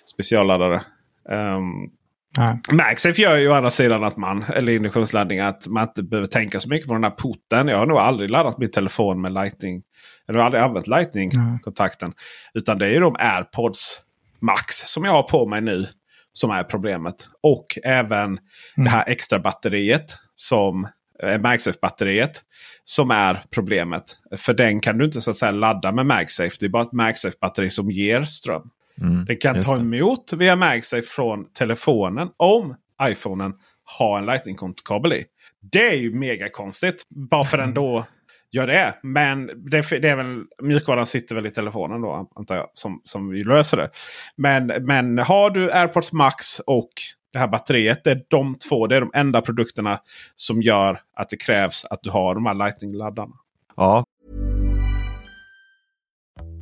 specialladdare. Um, Nej. MagSafe gör ju å andra sidan att man, eller induktionsladdning, att man inte behöver tänka så mycket på den här porten. Jag har nog aldrig laddat min telefon med Lightning. Jag har aldrig använt Lightning-kontakten. Nej. Utan det är ju de AirPods Max som jag har på mig nu som är problemet. Och även mm. det här extra batteriet som är MagSafe-batteriet som är problemet. För den kan du inte så att säga ladda med MagSafe. Det är bara ett MagSafe-batteri som ger ström. Mm, det kan ta emot via MagSafe från telefonen om iPhonen har en Lightning-kabel i. Det är ju mega konstigt. Bara för den då gör det. Men det, det är väl, mjukvaran sitter väl i telefonen då, antar jag, som, som vi löser det. Men, men har du AirPods Max och det här batteriet, det är de två, det är de enda produkterna som gör att det krävs att du har de här Lightning-laddarna. Ja.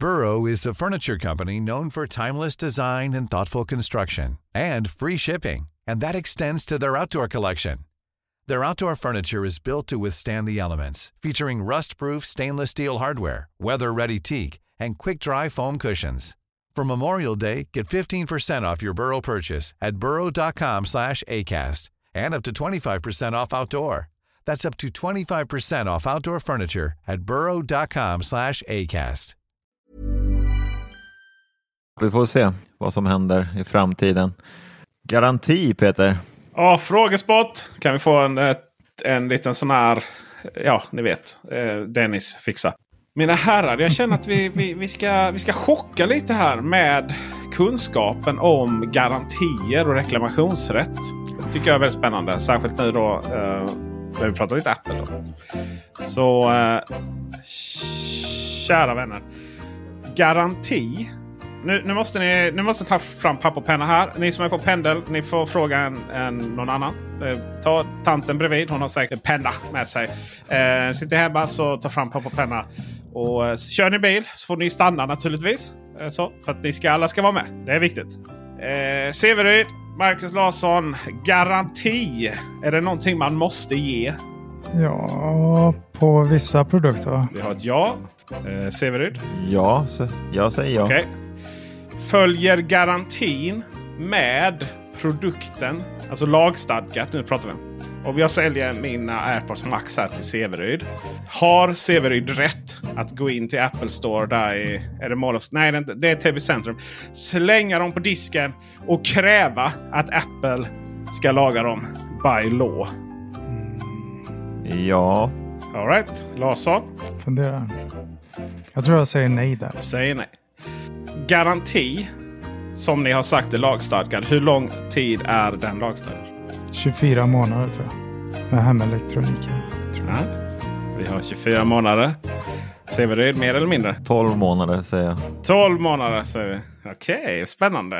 Burrow is a furniture company known for timeless design and thoughtful construction, and free shipping, and that extends to their outdoor collection. Their outdoor furniture is built to withstand the elements, featuring rust-proof stainless steel hardware, weather-ready teak, and quick-dry foam cushions. For Memorial Day, get fifteen percent off your Burrow purchase at burrow.com slash acast, and up to twenty-five percent off outdoor. That's up to twenty-five percent off outdoor furniture at burrow.com slash acast. Vi får se vad som händer i framtiden. Garanti, Peter. Ja, frågespott. Kan vi få en, en liten sån här, ja, ni vet, Dennis fixa. Mina herrar, jag känner att vi, vi, vi, ska, vi ska chocka lite här med kunskapen om garantier och reklamationsrätt. Det tycker jag är väldigt spännande. Särskilt nu då eh, när vi pratar lite Apple. Då. Så, eh, kära vänner. Garanti. Nu, nu måste ni nu måste ta fram papper och penna här. Ni som är på pendel, ni får fråga en, en, någon annan. Eh, ta tanten bredvid, hon har säkert penna med sig. Eh, sitter hemma så ta fram papper och penna. Och eh, kör ni bil så får ni stanna naturligtvis. Eh, så, för att ni ska, alla ska vara med. Det är viktigt. Eh, Severyd, Marcus Larsson, garanti. Är det någonting man måste ge? Ja, på vissa produkter. Vi har ett ja. Eh, Severyd? Ja, jag säger ja. Okej. Okay. Följer garantin med produkten, alltså lagstadgat, nu pratar vi om. Om jag säljer mina AirPods Max här till Severyd, har Severyd rätt att gå in till Apple Store där i, är det Mall of, nej det är, inte, det är T B Centrum, slänga dem på disken och kräva att Apple ska laga dem by law? Ja. All right, Larsson. Fundera. Jag tror jag säger nej där. Säger nej. Garanti, som ni har sagt, är lagstadgad. Hur lång tid är den lagstadgad? tjugofyra månader tror jag. Med hemelektronik tror jag. Ja, vi har tjugofyra månader. Ser vi det mer eller mindre? tolv månader säger jag. tolv månader säger vi. Okej, okay, spännande.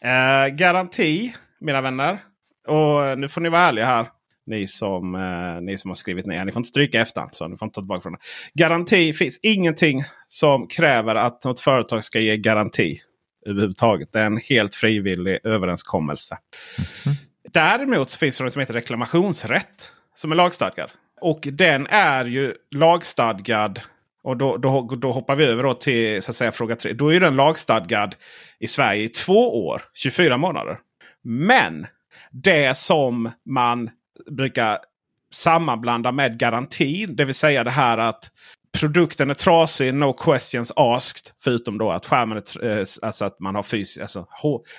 Eh, garanti, mina vänner. Och nu får ni vara ärliga här. Ni som, eh, ni som har skrivit ner. Ni får inte stryka efter. Så ni får inte ta tillbaka från det. Garanti finns ingenting som kräver att något företag ska ge garanti överhuvudtaget. Det är en helt frivillig överenskommelse. Mm-hmm. Däremot så finns det något som heter reklamationsrätt. Som är lagstadgad. Och den är ju lagstadgad. Och då, då, då hoppar vi över då till så att säga, fråga tre. Då är ju den lagstadgad i Sverige i två år. tjugofyra månader. Men det som man brukar sammanblanda med garantin. Det vill säga det här att produkten är trasig, no questions asked. Förutom då att skärmen är, alltså att man har fysiskt, alltså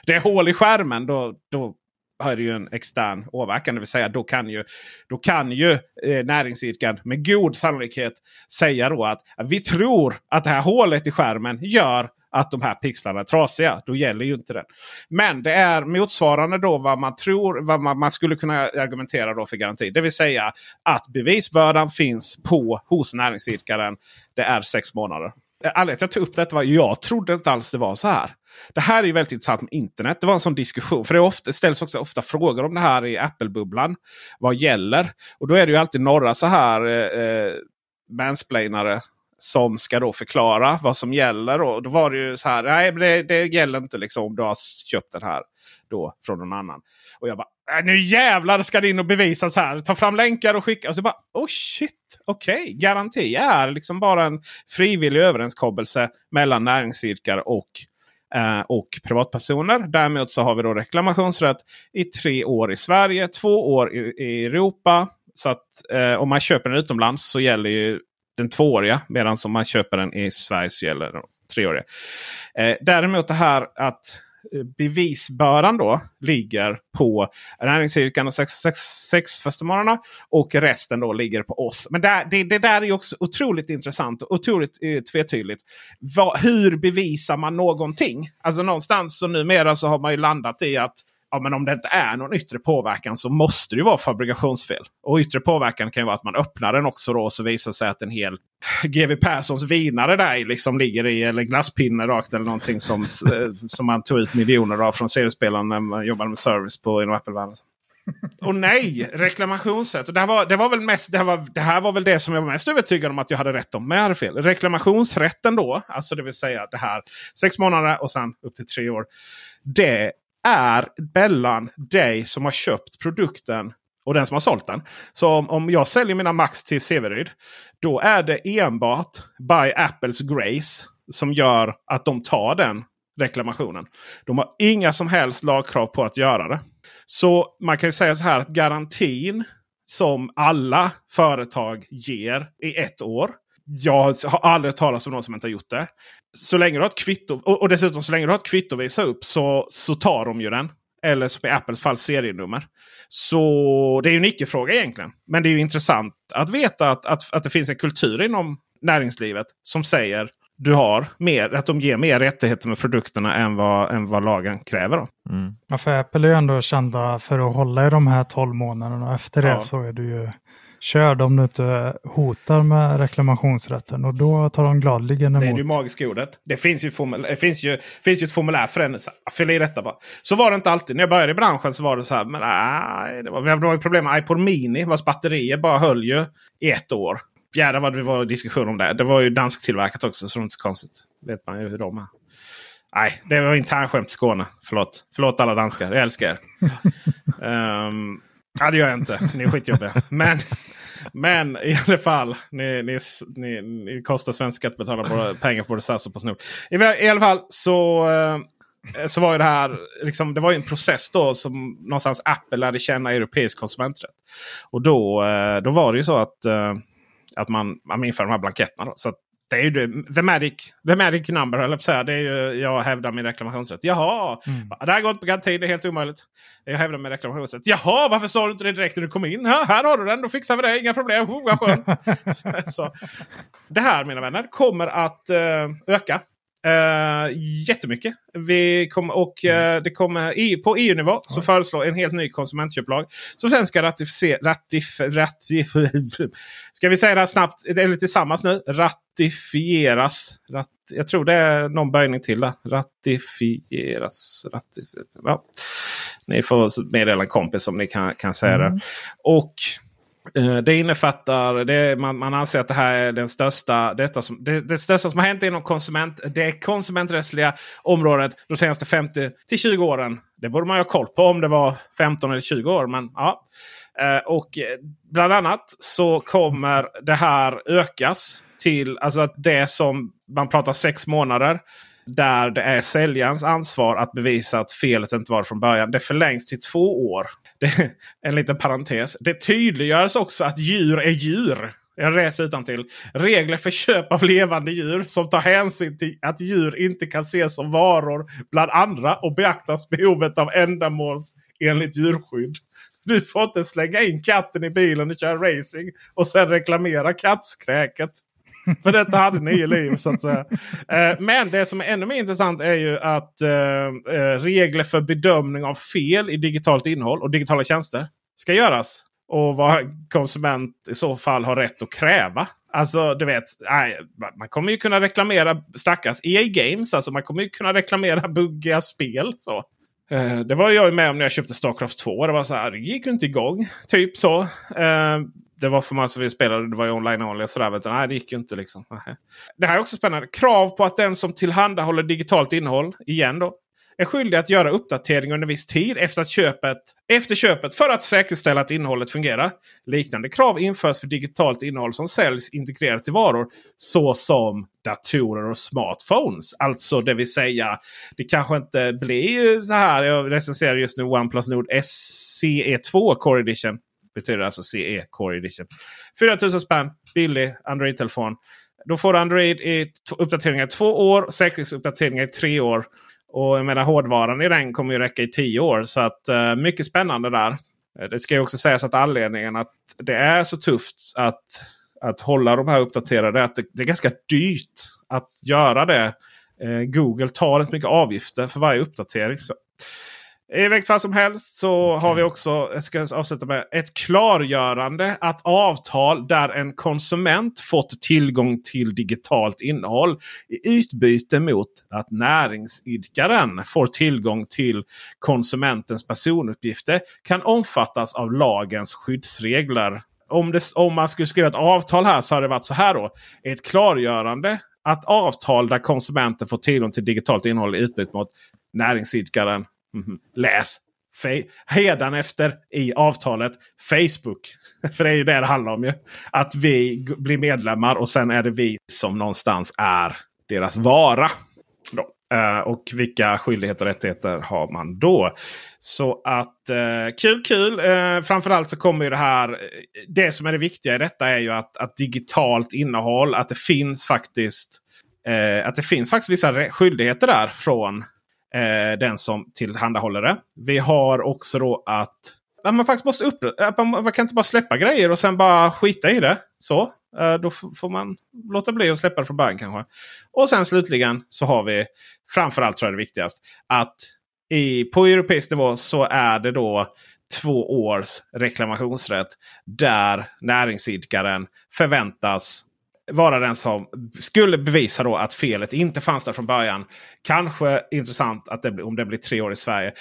det är hål i skärmen. Då, då har det ju en extern åverkan. Det vill säga då kan ju, då kan ju näringsidkaren med god sannolikhet säga då att vi tror att det här hålet i skärmen gör att de här pixlarna är trasiga. Då gäller ju inte den. Men det är motsvarande då vad man tror. Vad man, man skulle kunna argumentera då för garanti. Det vill säga att bevisbördan finns på hos näringsidkaren. Det är sex månader. Alldeles, jag tog upp detta. Var, jag trodde inte alls det var så här. Det här är ju väldigt intressant med internet. Det var en sån diskussion. För det ofta, ställs också ofta frågor om det här i Apple-bubblan. Vad gäller? Och då är det ju alltid några så här eh, mansplainare som ska då förklara vad som gäller. Och då var det ju så här, nej det, det gäller inte liksom om du har köpt den här då från någon annan. Och jag bara, nu jävlar ska det in och bevisas här. Ta fram länkar och skicka. Och så bara, oh shit, okej. Okay. Garanti är liksom bara en frivillig överenskommelse mellan näringsidkare och, eh, och privatpersoner. Därmed så har vi då reklamationsrätt i tre år i Sverige, två år i, i Europa. Så att eh, om man köper den utomlands så gäller ju den tvååriga, medan som man köper den i Sverige så gäller den treåriga. Eh, däremot det här att bevisbördan då ligger på näringsidkaren och sex, sex, sex första månaderna och resten då ligger på oss. Men där, det, det där är ju också otroligt intressant och otroligt eh, tvetydligt. Va, hur bevisar man någonting? Alltså någonstans så numera så har man ju landat i att ja, men om det inte är någon yttre påverkan så måste det ju vara fabrikationsfel. Och yttre påverkan kan ju vara att man öppnar den också då och så visar sig att en hel G W Perssons vinare där liksom ligger i, eller glasspinne rakt eller någonting som, som man tog ut miljoner av från seriespelaren när man jobbade med service på inom Apple-världen. Och nej, reklamationsrätt. Det här var, det var väl mest, det här var, det här var väl det som jag var mest övertygad om att jag hade rätt om. Men jag hade fel. Reklamationsrätten då, alltså det vill säga det här sex månader och sen upp till tre år. Det är mellan dig som har köpt produkten och den som har sålt den. Så om, om jag säljer mina Max till Severyd, då är det enbart by Apples grace som gör att de tar den reklamationen. De har inga som helst lagkrav på att göra det. Så man kan ju säga så här att garantin som alla företag ger i ett år, jag har aldrig talat om någon som inte har gjort det. Så länge du har ett kvitto, och dessutom så länge du har ett kvitto att visa upp, så, så tar de ju den. Eller som i Apples fall serienummer. Så det är ju en icke-fråga egentligen. Men det är ju intressant att veta att, att, att det finns en kultur inom näringslivet som säger du har mer, att de ger mer rättigheter med produkterna än vad, än vad lagen kräver. Då. Mm. Ja, för Apple är ju ändå kända för att hålla i de här tolv månaderna och efter det ja. så är du ju körd om du inte hotar med reklamationsrätten, och då tar de gladligen emot. Det är ju magiska ordet. Det finns ju, formulär, det finns ju, finns ju ett formulär för den. Fyll i detta bara. Så var det inte alltid. När jag började i branschen så var det så här, men nej, det var, vi hade några problem med iPod Mini, vars batterier bara höll ju i ett år. Ja, det var det var diskussion om det. Det var ju dansk tillverkat också, så det är inte så konstigt. Vet man ju hur de är. Nej, det var intern skämt Skåne. Förlåt. Förlåt alla danskar. Jag älskar er. um, ja, det gör jag inte. Ni är skitjobbiga. Men, men i alla fall, ni, ni, ni, ni kostar svenska att betala på, pengar på det så på snor. I, I alla fall så... Uh, Så var ju det här, liksom, det var ju en process då som någonstans Apple lärde känna europeisk konsumenträtt. Och då, då var det ju så att, att man, man inför de här blanketterna. Då. Så att det är ju det, the, magic, the magic number, eller så här, det är ju, jag hävdar min reklamationsrätt. Jaha, mm. Det här går inte på garanti, det är helt omöjligt. Jag hävdar min reklamationsrätt. Jaha, varför sa du inte det direkt när du kom in? Ja, här har du den, då fixar vi det, inga problem. Oh, vad skönt. Så, det här, mina vänner, kommer att uh, öka. Uh, jättemycket. Vi kom, och uh, det kommer i, på E U-nivå ja. så föreslår en helt ny konsumentköplag som sen ska ratificera ratif, ratif, ska vi säga det här snabbt eller tillsammans nu, ratifieras rat, jag tror det är någon böjning till där. ratifieras ratif, ja. Ni får meddela en kompis om ni kan, kan säga mm. det, och det innefattar, det, man, man anser att det här är den största, detta som, det, det största som har hänt inom konsument, det konsumenträttsliga området de senaste femtio till tjugo åren. Det borde man ju ha koll på om det var femton eller tjugo år, men ja. Och bland annat så kommer det här ökas till, alltså att det som man pratar sex månader, där det är säljarens ansvar att bevisa att felet inte var från början. Det förlängs till två år. Det, en liten parentes. Det tydliggörs också att djur är djur. Jag läser utantill. Regler för köp av levande djur som tar hänsyn till att djur inte kan ses som varor bland andra och beaktas behovet av ändamåls enligt djurskydd. Du får inte slänga in katten i bilen och köra racing och sen reklamera kattskräket. För detta hade ni i liv, så att säga. Men det som är ännu mer intressant är ju att regler för bedömning av fel i digitalt innehåll och digitala tjänster ska göras. Och vad konsument i så fall har rätt att kräva. Alltså, du vet, man kommer ju kunna reklamera stackars E A Games. Alltså, man kommer ju kunna reklamera buggiga spel, så. Det var jag med om när jag köpte Starcraft två. Det var så här, det gick inte igång, typ så. Det var för man som vi spelade, det var ju online only och sådär. Vet du, nej, det gick ju inte liksom. Nej. Det här är också spännande. Krav på att den som tillhandahåller digitalt innehåll, igen då, är skyldig att göra uppdatering under viss tid efter, att köpet, efter köpet för att säkerställa att innehållet fungerar. Liknande krav införs för digitalt innehåll som säljs integrerat i varor såsom datorer och smartphones. Alltså det vill säga, det kanske inte blir så här. Jag recenserar just nu OnePlus Nord S C E två Core Edition. Betyder alltså C E Core Edition. fyra tusen spänn, billig Android-telefon. Då får Android i t- uppdateringar i två år. Säkerhetsuppdateringar i tre år. Och jag menar, hårdvaran i den kommer ju räcka i tio år. Så att uh, mycket spännande där. Det ska ju också sägas att anledningen att det är så tufft att, att hålla de här uppdaterade är att det, det är ganska dyrt att göra det. Uh, Google tar inte mycket avgifter för varje uppdatering. Så. I vilket fall som helst så har vi också, jag ska avsluta med, ett klargörande att avtal där en konsument fått tillgång till digitalt innehåll i utbyte mot att näringsidkaren får tillgång till konsumentens personuppgifter kan omfattas av lagens skyddsregler. Om, det, om man skulle skriva ett avtal här så hade det varit så här då. Ett klargörande att avtal där konsumenten får tillgång till digitalt innehåll i utbyte mot näringsidkaren. Mm-hmm. Läs fe- hädanefter i avtalet Facebook. För det är ju det det handlar om ju. Att vi g- blir medlemmar och sen är det vi som någonstans är deras vara. Då. Uh, och vilka skyldigheter och rättigheter har man då? Så att uh, kul, kul. Uh, framförallt så kommer ju det här. Det som är det viktiga i detta är ju att, att digitalt innehåll. Att det finns faktiskt uh, att det finns faktiskt vissa skyldigheter där från uh, den som tillhandahåller det. Vi har också då att, att man faktiskt måste upp, att man, man kan inte bara släppa grejer och sen bara skita i det. Så. Då får man låta bli och släppa det från början kanske. Och sen slutligen så har vi framförallt, tror jag det viktigast, att i, på europeisk nivå så är det då två års reklamationsrätt där näringsidkaren förväntas vara den som skulle bevisa då att felet inte fanns där från början. Kanske intressant att det blir, om det blir tre år i Sverige.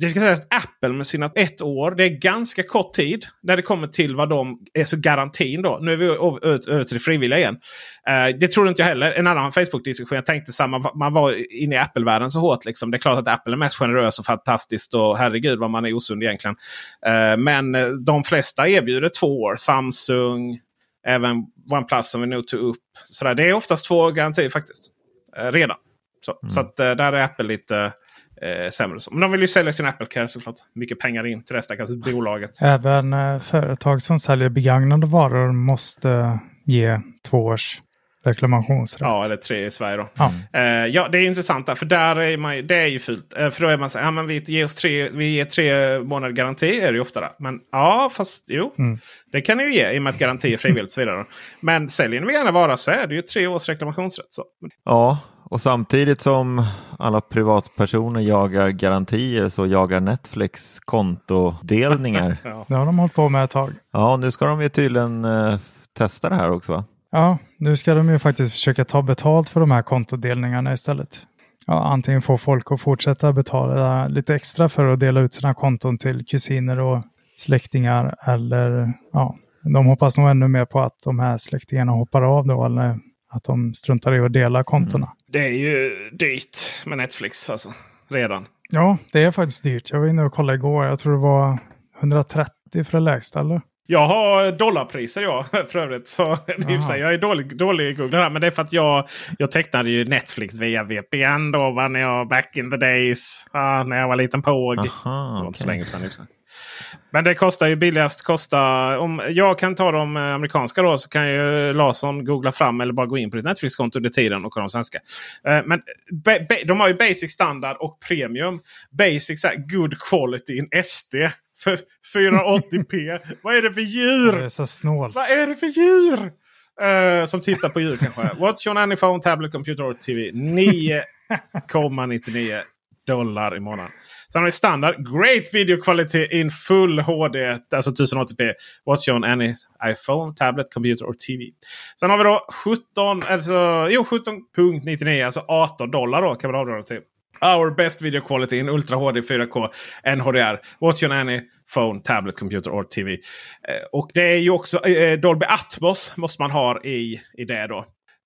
Det ska sägas att Apple med sina ett år, det är ganska kort tid när det kommer till vad de är så garantin då. Nu är vi över till det frivilliga igen. Eh, det tror inte jag heller. En annan Facebook-diskussion, jag tänkte samma, man var inne i Apple-världen så hårt liksom. Det är klart att Apple är mest generös och fantastiskt och herregud vad man är osund egentligen. Eh, men de flesta erbjuder två år. Samsung, även OnePlus som vi nu tog upp. Så där, det är oftast två garantier faktiskt. Eh, redan. Så, mm. så att eh, där är Apple lite eh, sämre. Så. Men de vill ju sälja sin Apple Care såklart. Mycket pengar in till resten av bolaget. Även eh, företag som säljer begagnade varor måste ge två års reklamationsrätt. Ja, eller tre i Sverige då. Mm. Eh, ja, det är intressant där. För där är man, det är ju fult. Eh, för då är man så här, ja, men vi ger, tre, vi ger tre månader garanti är det ju ofta där. Men ja, fast jo. Mm. Det kan ni ju ge i och med att garanti är frivilligt så vidare. Men säljer ni gärna vara så är det ju tre års reklamationsrätt. Så. Ja, och samtidigt som alla privatpersoner jagar garantier så jagar Netflix kontodelningar. Ja. Det har de hållit på med ett tag. Ja, nu ska de ju tydligen eh, testa det här också va? Ja, nu ska de ju faktiskt försöka ta betalt för de här kontodelningarna istället. Ja, antingen får folk att fortsätta betala lite extra för att dela ut sina konton till kusiner och släktingar. Eller ja, de hoppas nog ännu mer på att de här släktingarna hoppar av då eller att de struntar i att dela kontorna. Mm. Det är ju dyrt med Netflix alltså, redan. Ja, det är faktiskt dyrt. Jag var inne och kollade igår. Jag tror det var etthundratrettio för det lägsta eller? Jag har dollarpriser, ja, för övrigt. Så jag är dålig, dålig i Google här. Men det är för att jag, jag tecknade ju Netflix via V P N då, va, när jag back in the days, ah, när jag var liten påg. Aha, det var inte så länge sedan. Liksom. Men det kostar ju billigast. Kostar, om jag kan ta de amerikanska då så kan ju Larsson googla fram eller bara gå in på ditt Netflix-konto under tiden och kolla de svenska. Men be, be, de har ju basic standard och premium. Basic, så här, good quality in S D. För fyrahundraåttio p. Vad är det för djur? Det är så snålt. Vad är det för djur? Uh, som tittar på djur kanske. What's your nanny phone, tablet, computer or T V? nio komma nittionio dollar i månaden. Sen har vi standard. Great video quality in full H D. Alltså tio åttio p. What's your nanny iPhone, tablet, computer or T V? Sen har vi då sjutton, alltså, jo, sjutton komma nittionio. Alltså arton dollar då kan man avdraga till. Our best video quality in Ultra H D fyra K N H D R. Watch on any phone, tablet, computer or T V. Eh, och det är ju också eh, Dolby Atmos måste man ha i, i det då.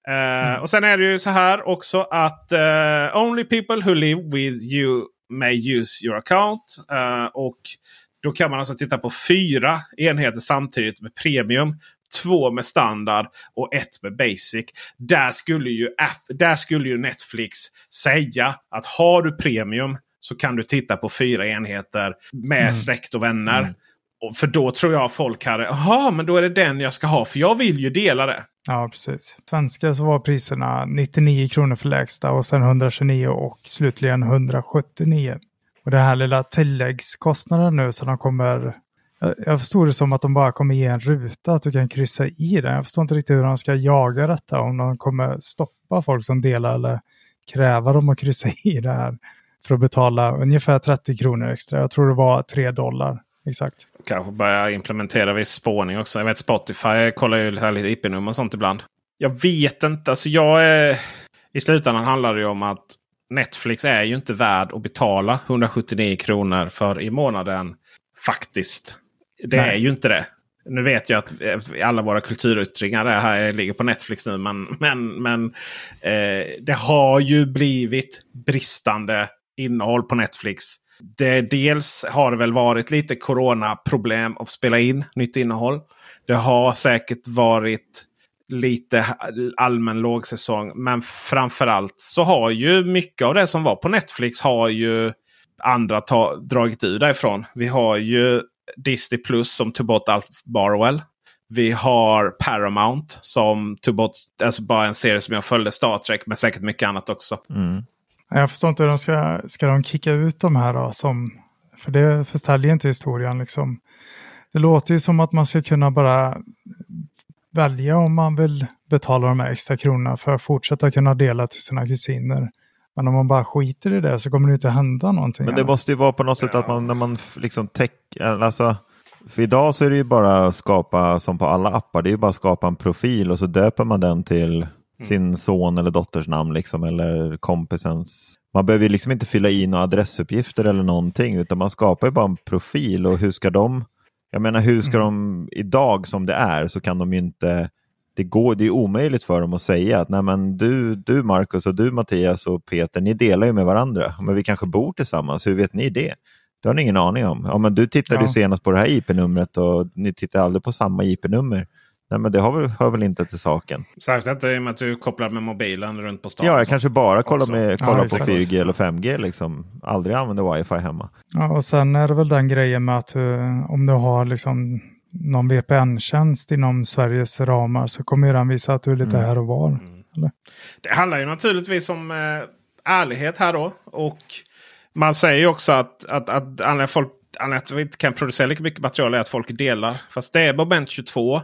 Eh, mm. Och sen är det ju så här också att eh, only people who live with you may use your account. Eh, och då kan man alltså titta på fyra enheter samtidigt med premium. Två med standard och ett med basic. Där skulle ju, app, där skulle ju Netflix säga att har du premium så kan du titta på fyra enheter med mm. släkt och vänner. Mm. Och för då tror jag folk här, jaha, men då är det den jag ska ha för jag vill ju dela det. Ja, precis. Svenska så var priserna nittionio kronor för lägsta och sen etthundratjugonio och slutligen etthundrasjuttionio. Och det här lilla tilläggskostnaden nu som de kommer... Jag förstår det som att de bara kommer ge en ruta att du kan kryssa i den. Jag förstår inte riktigt hur de ska jaga detta. Om de kommer stoppa folk som delar eller kräva dem att kryssa i det här. För att betala ungefär trettio kronor extra. Jag tror det var tre dollar. Exakt. Kanske börja implementera viss spårning också. Jag vet Spotify, jag kollar ju här lite I P-nummer och sånt ibland. Jag vet inte. Alltså jag är... I slutändan handlar det ju om att Netflix är ju inte värd att betala etthundrasjuttionio kronor för i månaden. Faktiskt. Det Nej. Är ju inte det. Nu vet jag att alla våra kulturyttringar är här, ligger på Netflix nu. Men, men, men eh, det har ju blivit bristande innehåll på Netflix. Det, dels har det väl varit lite coronaproblem att spela in nytt innehåll. Det har säkert varit lite allmän lågsäsong. Men framförallt så har ju mycket av det som var på Netflix har ju andra ta- dragit ur därifrån. Vi har ju Disney Plus som tog bort allt Burrow. Vi har Paramount som tog bort, alltså bara en serie som jag följde, Star Trek, men säkert mycket annat också. Mm. Jag förstår inte hur de ska, ska de kicka ut de här då, som, för det förstäljer inte historien liksom. Det låter ju som att man ska kunna bara välja om man vill betala de här extra kronorna för att fortsätta kunna dela till sina kusiner. Men om man bara skiter i det så kommer det inte hända någonting. Men det annat. Måste ju vara på något sätt ja. Att man, när man liksom tech, alltså, för idag så är det ju bara skapa, som på alla appar, det är ju bara skapa en profil och så döper man den till sin son eller dotters namn liksom, eller kompisens. Man behöver ju liksom inte fylla i några adressuppgifter eller någonting, utan man skapar ju bara en profil. Och hur ska de, jag menar hur ska mm. de idag som det är, så kan de ju inte, det går, det är omöjligt för dem att säga att nej men du, du Marcus och du Mattias och Peter, ni delar ju med varandra, men vi kanske bor tillsammans, hur vet ni det? Det har ni ingen aning om. Ja men du tittade ja. ju senast på det här I P-numret och ni tittar aldrig på samma I P-nummer. Nej, men det hör väl, hör väl inte till saken. Särskilt inte i och med att du kopplar med mobilen runt på stan. Ja, jag kanske bara kollar, med, kollar ja, på fyra G eller fem G liksom. Aldrig använder wifi hemma. Ja, och sen är det väl den grejen med att uh, om du har liksom någon V P N-tjänst inom Sveriges ramar, så kommer ju den visa att du är lite mm. här och var. Mm. Eller? Det handlar ju naturligtvis om uh, ärlighet här då. Och man säger ju också att, att, att, att folk, att vi inte kan producera lika mycket material är att folk delar. Fast det är moment tjugotvå.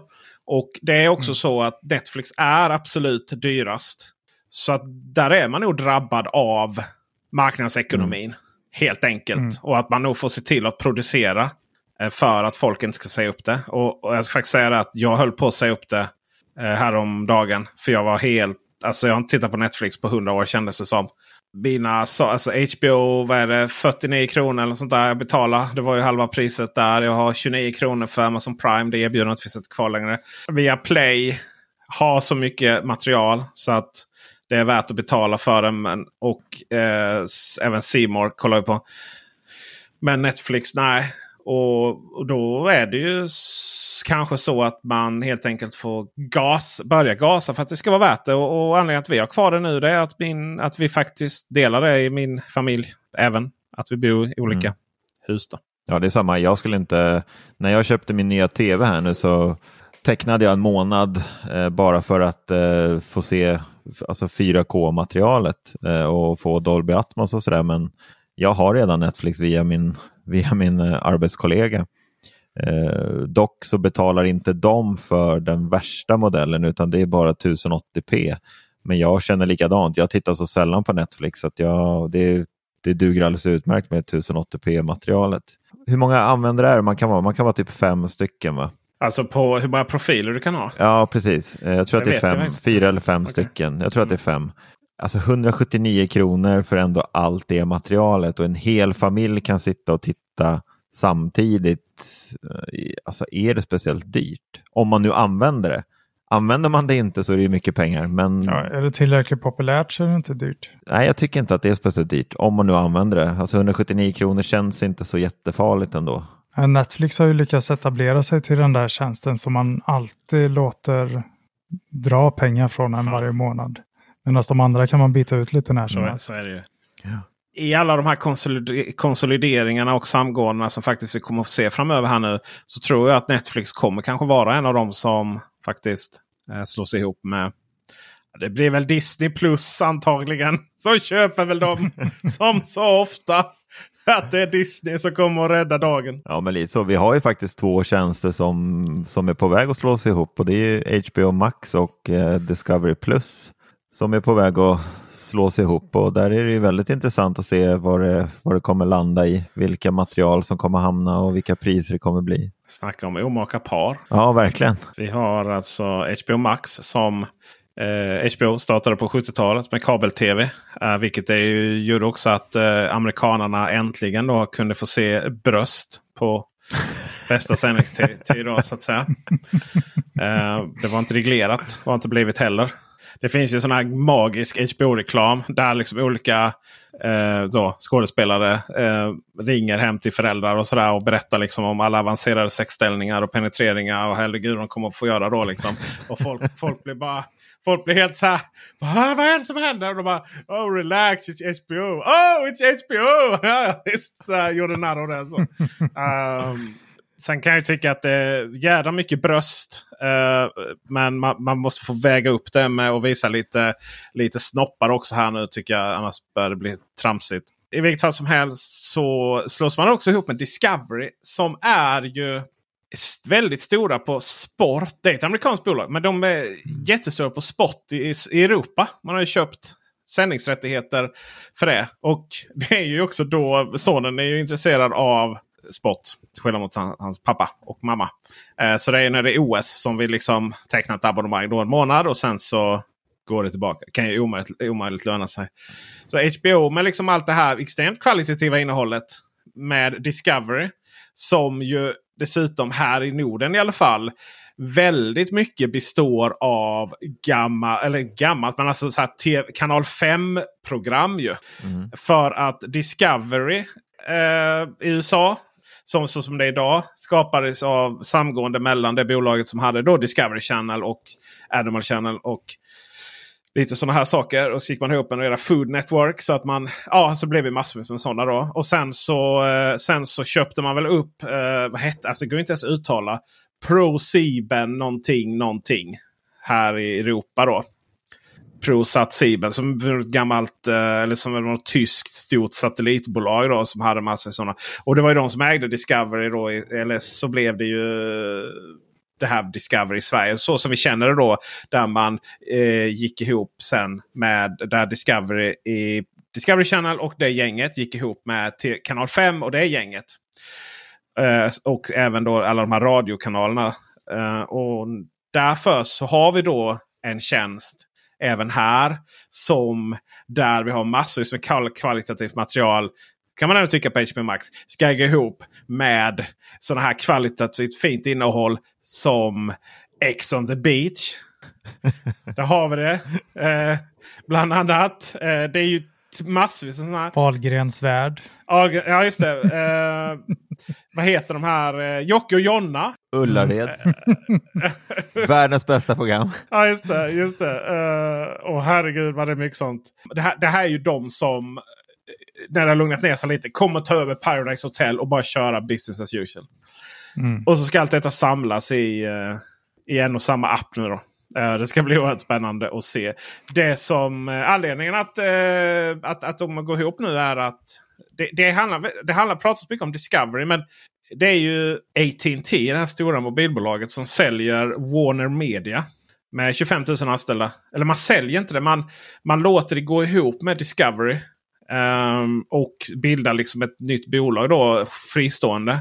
Och det är också mm. så att Netflix är absolut dyrast. Så att där är man nog drabbad av marknadsekonomin. Mm. Helt enkelt. Mm. Och att man nog får se till att producera för att folk inte ska säga upp det. Och, och jag ska faktiskt säga att jag höll på att säga upp det häromdagen. För jag var helt... Alltså jag har inte tittat på Netflix på hundra år kändes det som. Mina, alltså H B O, vad är det, fyrtionio kronor eller sånt där jag betalar. Det var ju halva priset där. Jag har tjugonio kronor för Amazon Prime. Det erbjudandet finns inte kvar längre. Via Play har så mycket material så att det är värt att betala för det. Men, och eh, även C More kollar jag på. Men Netflix, nej. Och, och då är det ju s- kanske så att man helt enkelt får gas, börja gasa för att det ska vara värt det. Och, och anledningen att vi har kvar det nu det är att, min, att vi faktiskt delar det i min familj. Även att vi bor i olika mm. hus då. Ja, det är samma. Jag skulle inte... När jag köpte min nya tv här nu så tecknade jag en månad eh, bara för att eh, få se alltså fyra K-materialet eh, och få Dolby Atmos och sådär. Men jag har redan Netflix via min... via min arbetskollega. Eh, dock så betalar inte de för den värsta modellen, utan det är bara tio åttio p. Men jag känner likadant. Jag tittar så sällan på Netflix att jag, det, det duger alldeles utmärkt med tio åttio p-materialet. Hur många användare är det? Man kan vara, man kan vara typ fem stycken va? Alltså på hur många profiler du kan ha? Ja, precis. Eh, jag tror det att det är fem, fyra eller fem okay. stycken. Jag tror mm. att det är fem. Alltså hundrasjuttionio kronor för ändå allt det materialet. Och en hel familj kan sitta och titta samtidigt. Alltså är det speciellt dyrt? Om man nu använder det. Använder man det inte så är det ju mycket pengar. Men... Ja, är det tillräckligt populärt så är det inte dyrt. Nej, jag tycker inte att det är speciellt dyrt. Om man nu använder det. Alltså hundrasjuttionio kronor känns inte så jättefarligt ändå. Netflix har ju lyckats etablera sig till den där tjänsten som man alltid låter dra pengar från en varje månad. Men de andra kan man byta ut lite när som helst. Så är det ju. Ja. I alla de här konsolider- konsolideringarna och samgåendena som faktiskt vi kommer att se framöver här nu, så tror jag att Netflix kommer kanske vara en av dem som faktiskt eh, slås ihop med. Det blir väl Disney Plus antagligen. Så köper väl de som så ofta att det är Disney som kommer att rädda dagen. Ja men lite så. Vi har ju faktiskt två tjänster som, som är på väg att slås ihop. Och det är H B O Max och eh, Discovery Plus. Som är på väg att slås ihop, och där är det ju väldigt intressant att se vad det, vad det kommer landa i. Vilka material som kommer hamna och vilka priser det kommer bli. Snacka om omaka par. Ja, verkligen. Vi har alltså H B O Max som eh, H B O startade på sjuttiotalet med kabel-tv. Eh, vilket är ju, gjorde också att eh, amerikanarna äntligen då kunde få se bröst på bästa sändningstid då så att säga. Eh, det var inte reglerat, det har inte blivit heller. det finns ju sån här magisk H B O-reklam där liksom olika eh, då, skådespelare eh, ringer hem till föräldrar och sådär och berättar liksom om alla avancerade sexställningar och penetreringar och herregud de kommer att få göra då liksom. Och folk, folk blir bara folk blir helt så här, vad är det som händer? Och de bara, oh relax, it's H B O. Oh, it's H B O! Ja, just så här, gjorde narr och det så. Um, Sen kan jag tycka att det är jävla mycket bröst. Eh, men man, man måste få väga upp det med och visa lite, lite snoppar också här nu tycker jag. Annars börjar det bli tramsigt. I vilket fall som helst så slås man också ihop med Discovery. Som är ju väldigt stora på sport. Det är ett amerikanskt bolag. Men de är jättestora på sport i, i Europa. Man har ju köpt sändningsrättigheter för det. Och det är ju också då sonen är ju intresserad av sport, till skillnad mot hans pappa och mamma. Eh, så det är när det är O S som vi liksom tecknar ett abonnemang då en månad och sen så går det tillbaka. Det kan ju omöjligt, omöjligt löna sig. Så H B O med liksom allt det här extremt kvalitativa innehållet med Discovery som ju dessutom här i Norden i alla fall väldigt mycket består av gamma, eller gammalt, men alltså så här T V, Kanal fem-program ju. Mm. För att Discovery eh, i U S A Som, så som det är idag skapades av samgående mellan det bolaget som hade då Discovery Channel och Animal Channel och lite sådana här saker. Och så gick man ihop en och era Food Network så att man, ja så blev vi massor med sådana då. Och sen så, sen så köpte man väl upp, eh, vad hette, alltså det går inte ens att uttala, ProSieben någonting någonting här i Europa då. ProSat Sieben som var ett gammalt eller som var något tyskt stort satellitbolag då som hade massor av sådana. Och det var ju de som ägde Discovery då, eller så blev det ju det här Discovery i Sverige så som vi känner det då, där man eh, gick ihop sen med där Discovery i Discovery Channel och det gänget gick ihop med till Kanal fem och det gänget. Eh, och även då alla de här radiokanalerna eh, och därför så har vi då en tjänst även här som där vi har massor med kvalitativt material kan man även tycka på H B O Max ska gå ihop med sådana här kvalitativt fint innehåll som Ex on the Beach. Där har vi det. Eh, bland annat. Eh, det är ju massvis sådana här. Wahlgrens värld. Ja just det. Eh, vad heter de här? Jocke och Jonna. Ullared. Världens bästa program. Ja just det. Just det. Eh, och herregud vad det är mycket sånt. Det här, det här är ju de som när det har lugnat ner sig lite kommer ta över Paradise Hotel och bara köra business as usual. Mm. Och så ska allt detta samlas i, i en och samma app nu då. Det ska bli oerhört spännande att se. Det som anledningen att, att, att de går ihop nu är att det, det handlar, det handlar pratas mycket om Discovery, men det är ju A T and T, det här stora mobilbolaget som säljer Warner Media med tjugofem tusen anställda. Eller man säljer inte det, man, man låter det gå ihop med Discovery um, och bildar liksom ett nytt bolag då, fristående.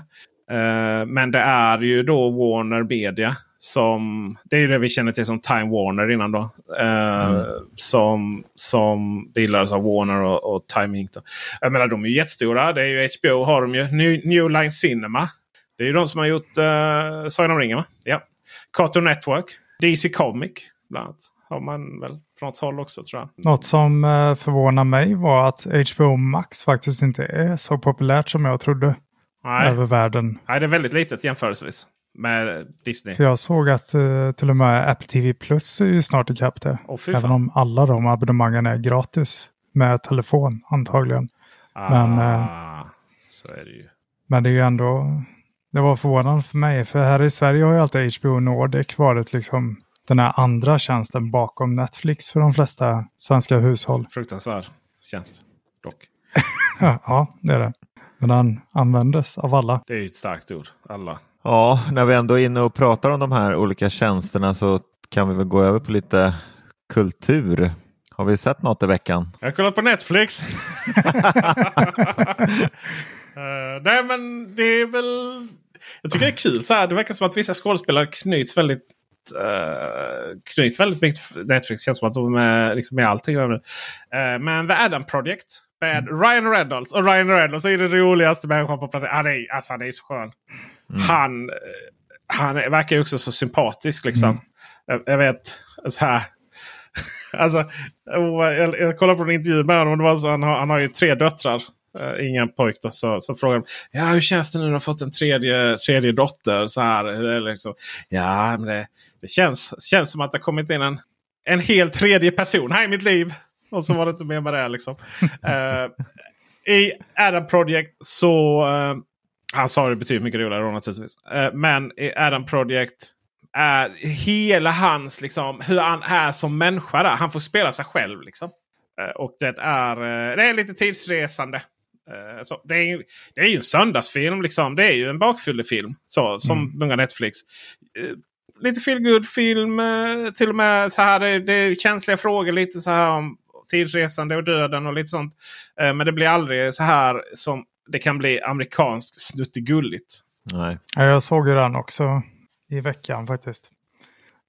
Uh, men det är ju då Warner Media som, det är ju det vi känner till som Time Warner innan då. Eh, mm. som, som bildades av Warner och, och Time Inc. Då. Jag menar, de är ju jättestora. Det är ju H B O har de ju. New, New Line Cinema. Det är ju de som har gjort eh, Sagan om ringen va? Ja. Cartoon Network. D C Comic bland annat. Har man väl på något håll också tror jag. Något som eh, förvånar mig var att H B O Max faktiskt inte är så populärt som jag trodde. Nej. Över världen. Nej, det är väldigt litet jämförelsevis. Med Disney. För jag såg att uh, till och med Apple T V Plus är ju snart ikapp det. Oh, även om alla de abonnemangen är gratis. Med telefon antagligen. Ah, men, uh, så är det ju. Men det är ju ändå. Det var förvånande för mig. För här i Sverige har ju alltid H B O Nordic varit liksom den här andra tjänsten bakom Netflix för de flesta svenska hushåll. Fruktansvärd tjänst dock. Ja, det är det. Men den användes av alla. Det är ju ett starkt ord. Alla. Ja, när vi ändå är inne och pratar om de här olika tjänsterna så kan vi väl gå över på lite kultur. Har vi sett något i veckan? Jag har kollat på Netflix. uh, nej men det är väl... Jag tycker det är kul. Så här, det verkar som att vissa skådespelare knyts väldigt... Uh, knyts väldigt mycket. Netflix känns som att de är liksom med allting. Uh, men The Adam Project... med Ryan Reynolds. Och Ryan Reynolds är den roligaste människan på planeten. Han är, alltså, han är så skön. Mm. Han, han verkar ju också så sympatisk liksom. Mm. Jag, jag vet så här Alltså, jag, jag kollade på en intervju med honom. Det var så, han, har, han har ju tre döttrar. Uh, ingen pojk då, så, så frågade han, ja, hur känns det nu när du har fått en tredje, tredje dotter? Så här, eller liksom, ja, men det, det känns, känns som att det har kommit in en, en hel tredje person här i mitt liv. Och så var det inte mer med det liksom. Uh, I Adam Project så... Uh, han sa det betydligt mycket roligare då naturligtvis. Uh, men i Adam Project... är hela hans liksom, hur han är som människa där. Han får spela sig själv liksom. Och det är, det är lite tidsresande. Så det, är, det är ju en söndagsfilm liksom. Det är ju en bakfyllefilm. Så, som mm. många Netflix. Lite feel good film. Till och med så här. Det, det är känsliga frågor lite så här om tidsresande och döden och lite sånt. Men det blir aldrig så här som det kan bli amerikanskt snuttigulligt. Nej. Jag såg ju den också. I veckan faktiskt.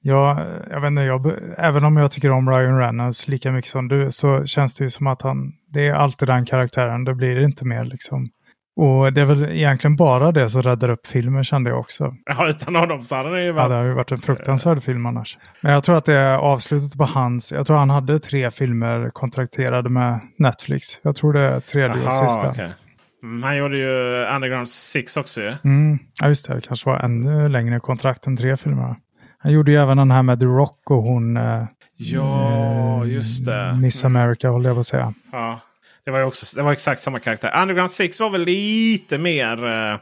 Jag, jag vet inte, jag, även om jag tycker om Ryan Reynolds lika mycket som du, så känns det ju som att han, det är alltid den karaktären, det blir det inte mer liksom. Och det är väl egentligen bara det som räddar upp filmen, kände jag också. Ja, utan honom så hade det ju varit... Ja, det hade ju varit en fruktansvärd film annars. Men jag tror att det är avslutet på hans... Jag tror han hade tre filmer kontrakterade med Netflix. Jag tror det är tredje och sista. Okay. Mm, han gjorde ju Underground sex också ju. Mm, ja just det, det kanske var ännu längre kontrakt än tre filmer. Han gjorde ju även den här med The Rock och hon... Eh, ja, just det. Miss America mm. håller jag på att säga. Ja, det var ju också, det var exakt samma karaktär. Underground sex var väl lite mer eh,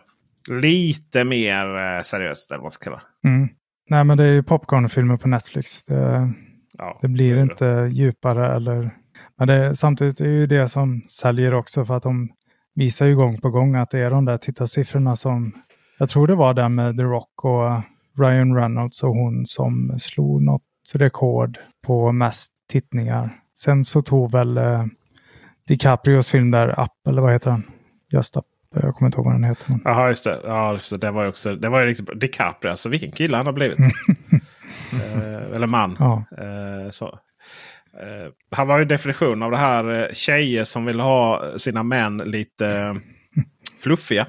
lite mer eh, seriöst eller vad ska jag kalla. Mm. Nej, men det är ju popcornfilmer på Netflix. Det, ja, det blir det inte det. Djupare eller... Men det, samtidigt är det ju det som säljer också, för att de visar ju gång på gång att det är de där tittarsiffrorna som... Jag tror det var där med The Rock och Ryan Reynolds och hon som slog något rekord på mest tittningar. Sen så tog väl eh, DiCaprios film där, Apple, eller vad heter den? Just Up, jag kommer inte ihåg vad den heter. Jaha, just det. Ja, just det. Det var ju också... Det var ju riktigt bra. DiCaprio, alltså vilken kille han har blivit. eh, eller man. Ja. Eh, så... Uh, han var ju definition av det här uh, tjejer som vill ha sina män lite uh, fluffiga.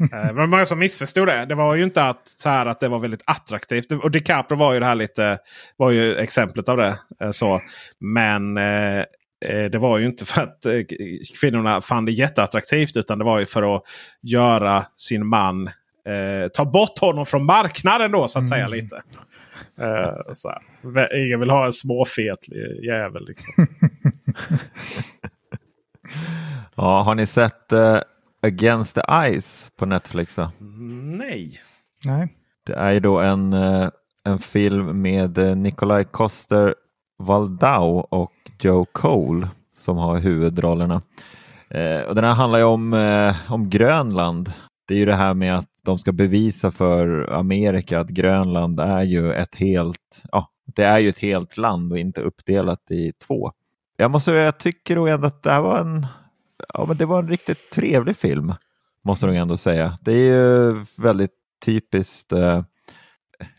Uh, det var många som missförstod det. Det var ju inte att, så här, att det var väldigt attraktivt. Och DiCaprio var ju det här lite, var ju exemplet av det. Uh, så. Men uh, uh, det var ju inte för att uh, kvinnorna fann det jätteattraktivt, utan det var ju för att göra sin man, uh, ta bort honom från marknaden då så att mm. säga lite. Uh, så här. Ingen vill ha en småfet jävel liksom. Ja, har ni sett uh, Against the Ice på Netflix? Då? Nej. Nej. Det är ju då en, uh, en film med Nikolaj Coster-Waldau och Joe Cole som har huvudrollerna. Uh, och den här handlar ju om, uh, om Grönland. Det är ju det här med att de ska bevisa för Amerika att Grönland är ju ett helt, ja, det är ju ett helt land och inte uppdelat i två. Jag måste säga, jag tycker nog ändå att det här var en, ja, men det var en riktigt trevlig film, måste jag ändå säga. Det är ju väldigt typiskt eh,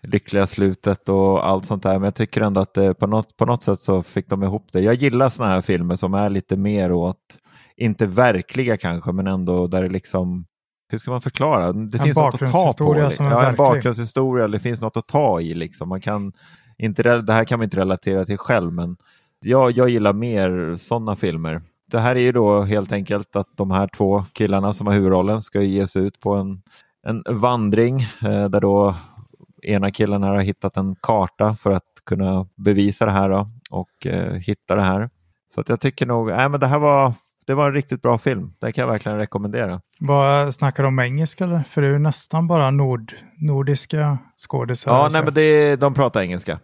lyckliga slutet och allt sånt där, men jag tycker ändå att det, på något, på något sätt så fick de ihop det. Jag gillar såna här filmer som är lite mer åt, inte verkliga kanske, men ändå där det liksom... Hur ska man förklara? Det en finns något att ta på. Ja, en verklig. bakgrundshistoria. Det finns något att ta i. Liksom. Man kan inte, det här kan man inte relatera till själv. Men jag, jag gillar mer sådana filmer. Det här är ju då helt enkelt att de här två killarna som har huvudrollen ska ge sig ut på en, en vandring. Eh, där då ena killen här har hittat en karta för att kunna bevisa det här. Då, och eh, hitta det här. Så att jag tycker nog... Nej, men det här var... Det var en riktigt bra film. Den kan jag verkligen rekommendera. Vad snackar de om engelska eller? För det är ju nästan bara nord, nordiska skådisar. Ja, nej, men det, de pratar engelska.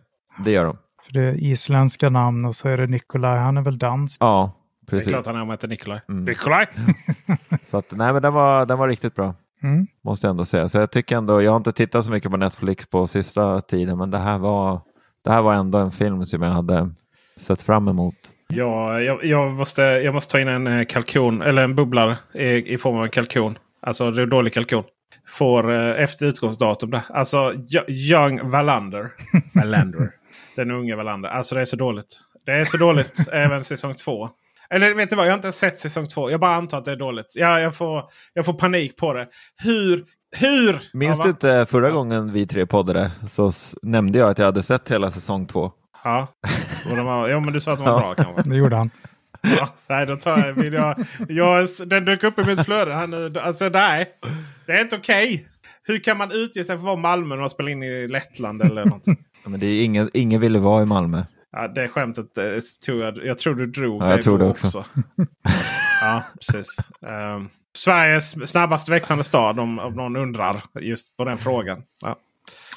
Det gör de. För det är isländska namn och så är det Nikolaj. Han är väl dansk? Ja, precis. Det är klart han heter Nikolaj. Mm. Nikolaj! Så att, nej, men den var, den var riktigt bra. Mm. Måste jag ändå säga. Så jag tycker ändå, jag har inte tittat så mycket på Netflix på sista tiden. Men det här var, det här var ändå en film som jag hade sett fram emot. Ja, jag, jag, måste, jag måste ta in en kalkon, eller en bubblare i, i form av en kalkon. Alltså dålig kalkon. Får eh, efter utgångsdatum. Alltså Young Wallander. Wallander. Den unga Wallander. Alltså det är så dåligt. Det är så dåligt även säsong två. Eller vet du vad, jag har inte sett säsong två. Jag bara antar att det är dåligt. Ja, jag, får, jag får panik på det. Hur? Hur? Minns ja, du inte förra gången vi tre poddade så s- nämnde jag att jag hade sett hela säsong två? Ja. Jo, men du sa att de var bra kanske. Det gjorde han. Ja, nej, då tar jag, vill jag, jag den dök upp i mitt flöde här nu. Alltså nej, det är inte okej. Okay. Hur kan man utge sig för att vara Malmö när man spelar in i Lettland eller någonting? Ja, men det är ingen, ingen ville vara i Malmö. Ja, det skämtet tog jag. Jag tror du drog. Ja, jag tror det också. också. Ja, precis. Um, Sveriges snabbast växande stad, om, om någon undrar just på den frågan. Ja.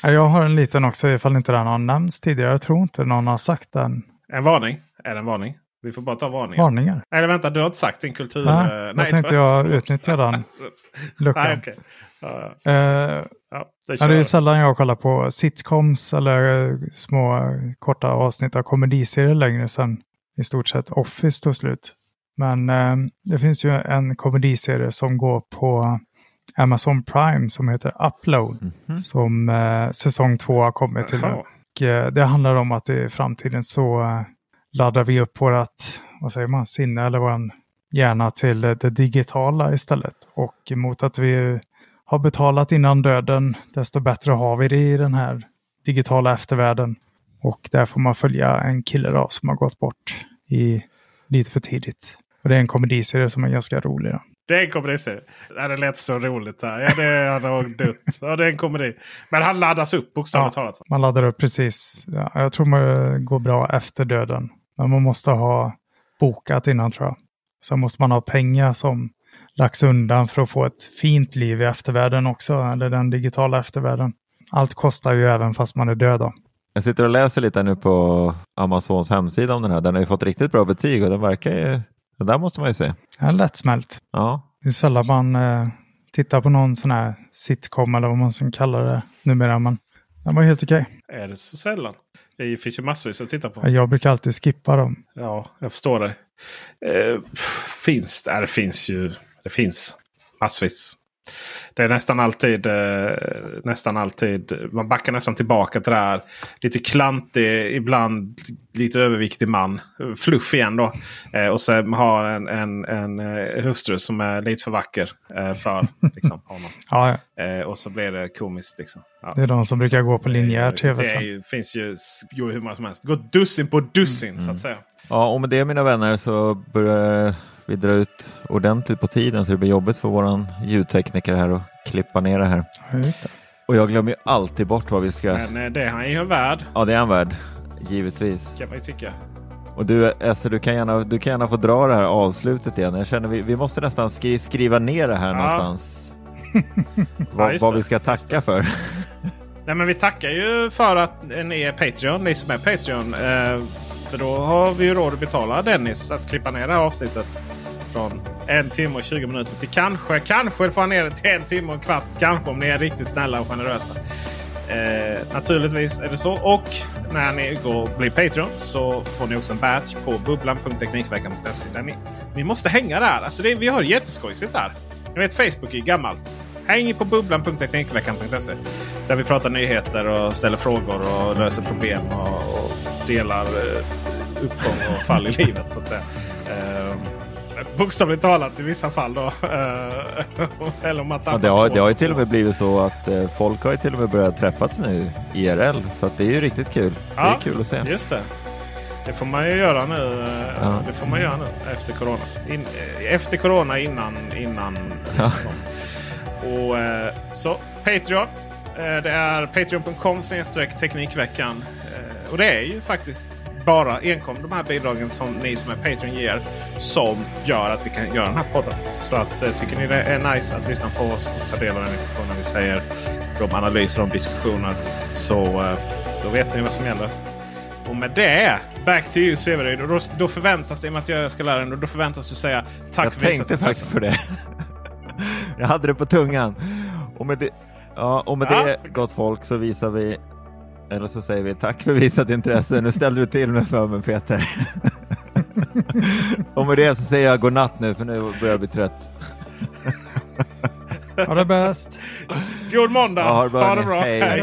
Jag har en liten också, ifall inte den har nämnts tidigare. Jag tror inte någon har sagt den. En varning? Är det en varning? Vi får bara ta varningar. varningar. Eller vänta, du har inte sagt din kultur... Nej, nej jag tänkte jag utnyttja den luckan. Nej, okay. uh, uh, ja, det, det är ju sällan jag kollar på sitcoms eller små korta avsnitt av komediserier längre sedan i stort sett Office tog slut. Men uh, det finns ju en komediserie som går på Amazon Prime som heter Upload. Mm-hmm. Som uh, säsong två har kommit till. Uh-huh. Och, uh, det handlar om att i framtiden så... Uh, laddar vi upp vårat, vad säger man, sinne eller vår hjärna till det digitala istället. Och mot att vi har betalat innan döden, desto bättre har vi det i den här digitala eftervärlden. Och där får man följa en kille då, som har gått bort i, lite för tidigt. Och det är en komediserie som är ganska rolig då. Det är en komediserie. Det lät så roligt här. Ja, det är nog dutt. Ja, det är en komedi. Men han laddas upp bokstavligt talat. Ja, man laddar upp precis. Ja, jag tror man går bra efter döden. Men man måste ha bokat innan, tror jag. Sen måste man ha pengar som lagts undan för att få ett fint liv i eftervärlden också. Eller den digitala eftervärlden. Allt kostar ju även fast man är död då. Jag sitter och läser lite nu på Amazons hemsida om den här. Den har ju fått riktigt bra betyg och den verkar ju... Det där måste man ju se. Ja, lättsmält. Ja. Det är sällan man eh, tittar på någon sån här sitcom eller vad man ska kalla det numera. Men den var helt okej. Är det så sällan? Det finns ju massvis att titta på. Ja, jag brukar alltid skippa dem. Ja, jag förstår det. Eh, finns det? Det finns ju. Det finns massvis. Det är nästan alltid, eh, nästan alltid, man backar nästan tillbaka till det här lite klantig, ibland lite överviktig man, fluff igen då. Eh, och sen har en, en, en hustru som är lite för vacker eh, för liksom, honom. Ja, ja. Eh, och så blir det komiskt liksom. Ja. Det är de som brukar gå på linjär tv. Det är ju, finns ju jo, hur många som helst. Gå dussin på dussin mm. så att säga. Ja, och med det mina vänner så börjar... Vi drar ut ordentligt på tiden så det blir jobbigt för våran ljudtekniker här och klippa ner det här. Ja, just det. Och jag glömmer ju alltid bort vad vi ska... Men det är han ju en värd. Ja, det är en värd. Givetvis. Kan man ju tycka. Och du, Esse, du kan gärna, du kan gärna få dra det här avslutet igen. Jag känner vi, vi måste nästan skri, skriva ner det här ja. någonstans. Va, ja, vad vi ska tacka för. Nej, men vi tackar ju för att ni är Patreon. Ni som är Patreon... Eh, För då har vi ju råd att betala Dennis att klippa ner det här avsnittet från en timme och tjugo minuter till kanske, kanske får ner det till en timme och en kvart. Kanske om ni är riktigt snälla och generösa. Eh, naturligtvis är det så. Och när ni går och blir Patreon så får ni också en badge på bubblan punkt teknikveckan punkt se. Där ni, ni måste hänga där. Alltså det, vi har jätteskojsigt där. Ni vet, Facebook är gammalt. Häng på bubblan punkt teknikveckan punkt se där vi pratar nyheter och ställer frågor och löser problem och, och delar eh, uppgång och fall i livet så att säga. Eh, bokstavligt talat i vissa fall då. Eller om att ja, det, har, det har ju till och med blivit så att eh, folk har ju till och med börjat träffas nu I R L så att det är ju riktigt kul. Ja, det är kul att se. Just det. Det får man ju göra nu. Ja. Det får man göra nu efter corona. In, efter corona innan innan ja. Och eh, så Patreon. Eh, det är patreon punkt com snedstreck teknikveckan. Eh, och det är ju faktiskt bara enkom de här bidragen som ni som är Patreon ger som gör att vi kan göra den här podden. Så att eh, tycker ni det är nice att lyssna på oss och ta del av den information när vi säger de analyser och diskussioner så eh, då vet ni vad som gäller. Och med det, back to you Severid. Och då, då förväntas det, i och med att jag ska lära den, och då förväntas du säga tack. Jag tänkte faktiskt på det. Jag hade det på tungan. Och med det, ja, och med ja. det gott folk så visar vi, eller så säger vi tack för visat intresse. Nu ställde du till med för mig, Peter. Och med det så säger jag godnatt nu, för nu börjar jag bli trött. Ha det bäst. God måndag. Ja, ha det bra. Hej. Hej.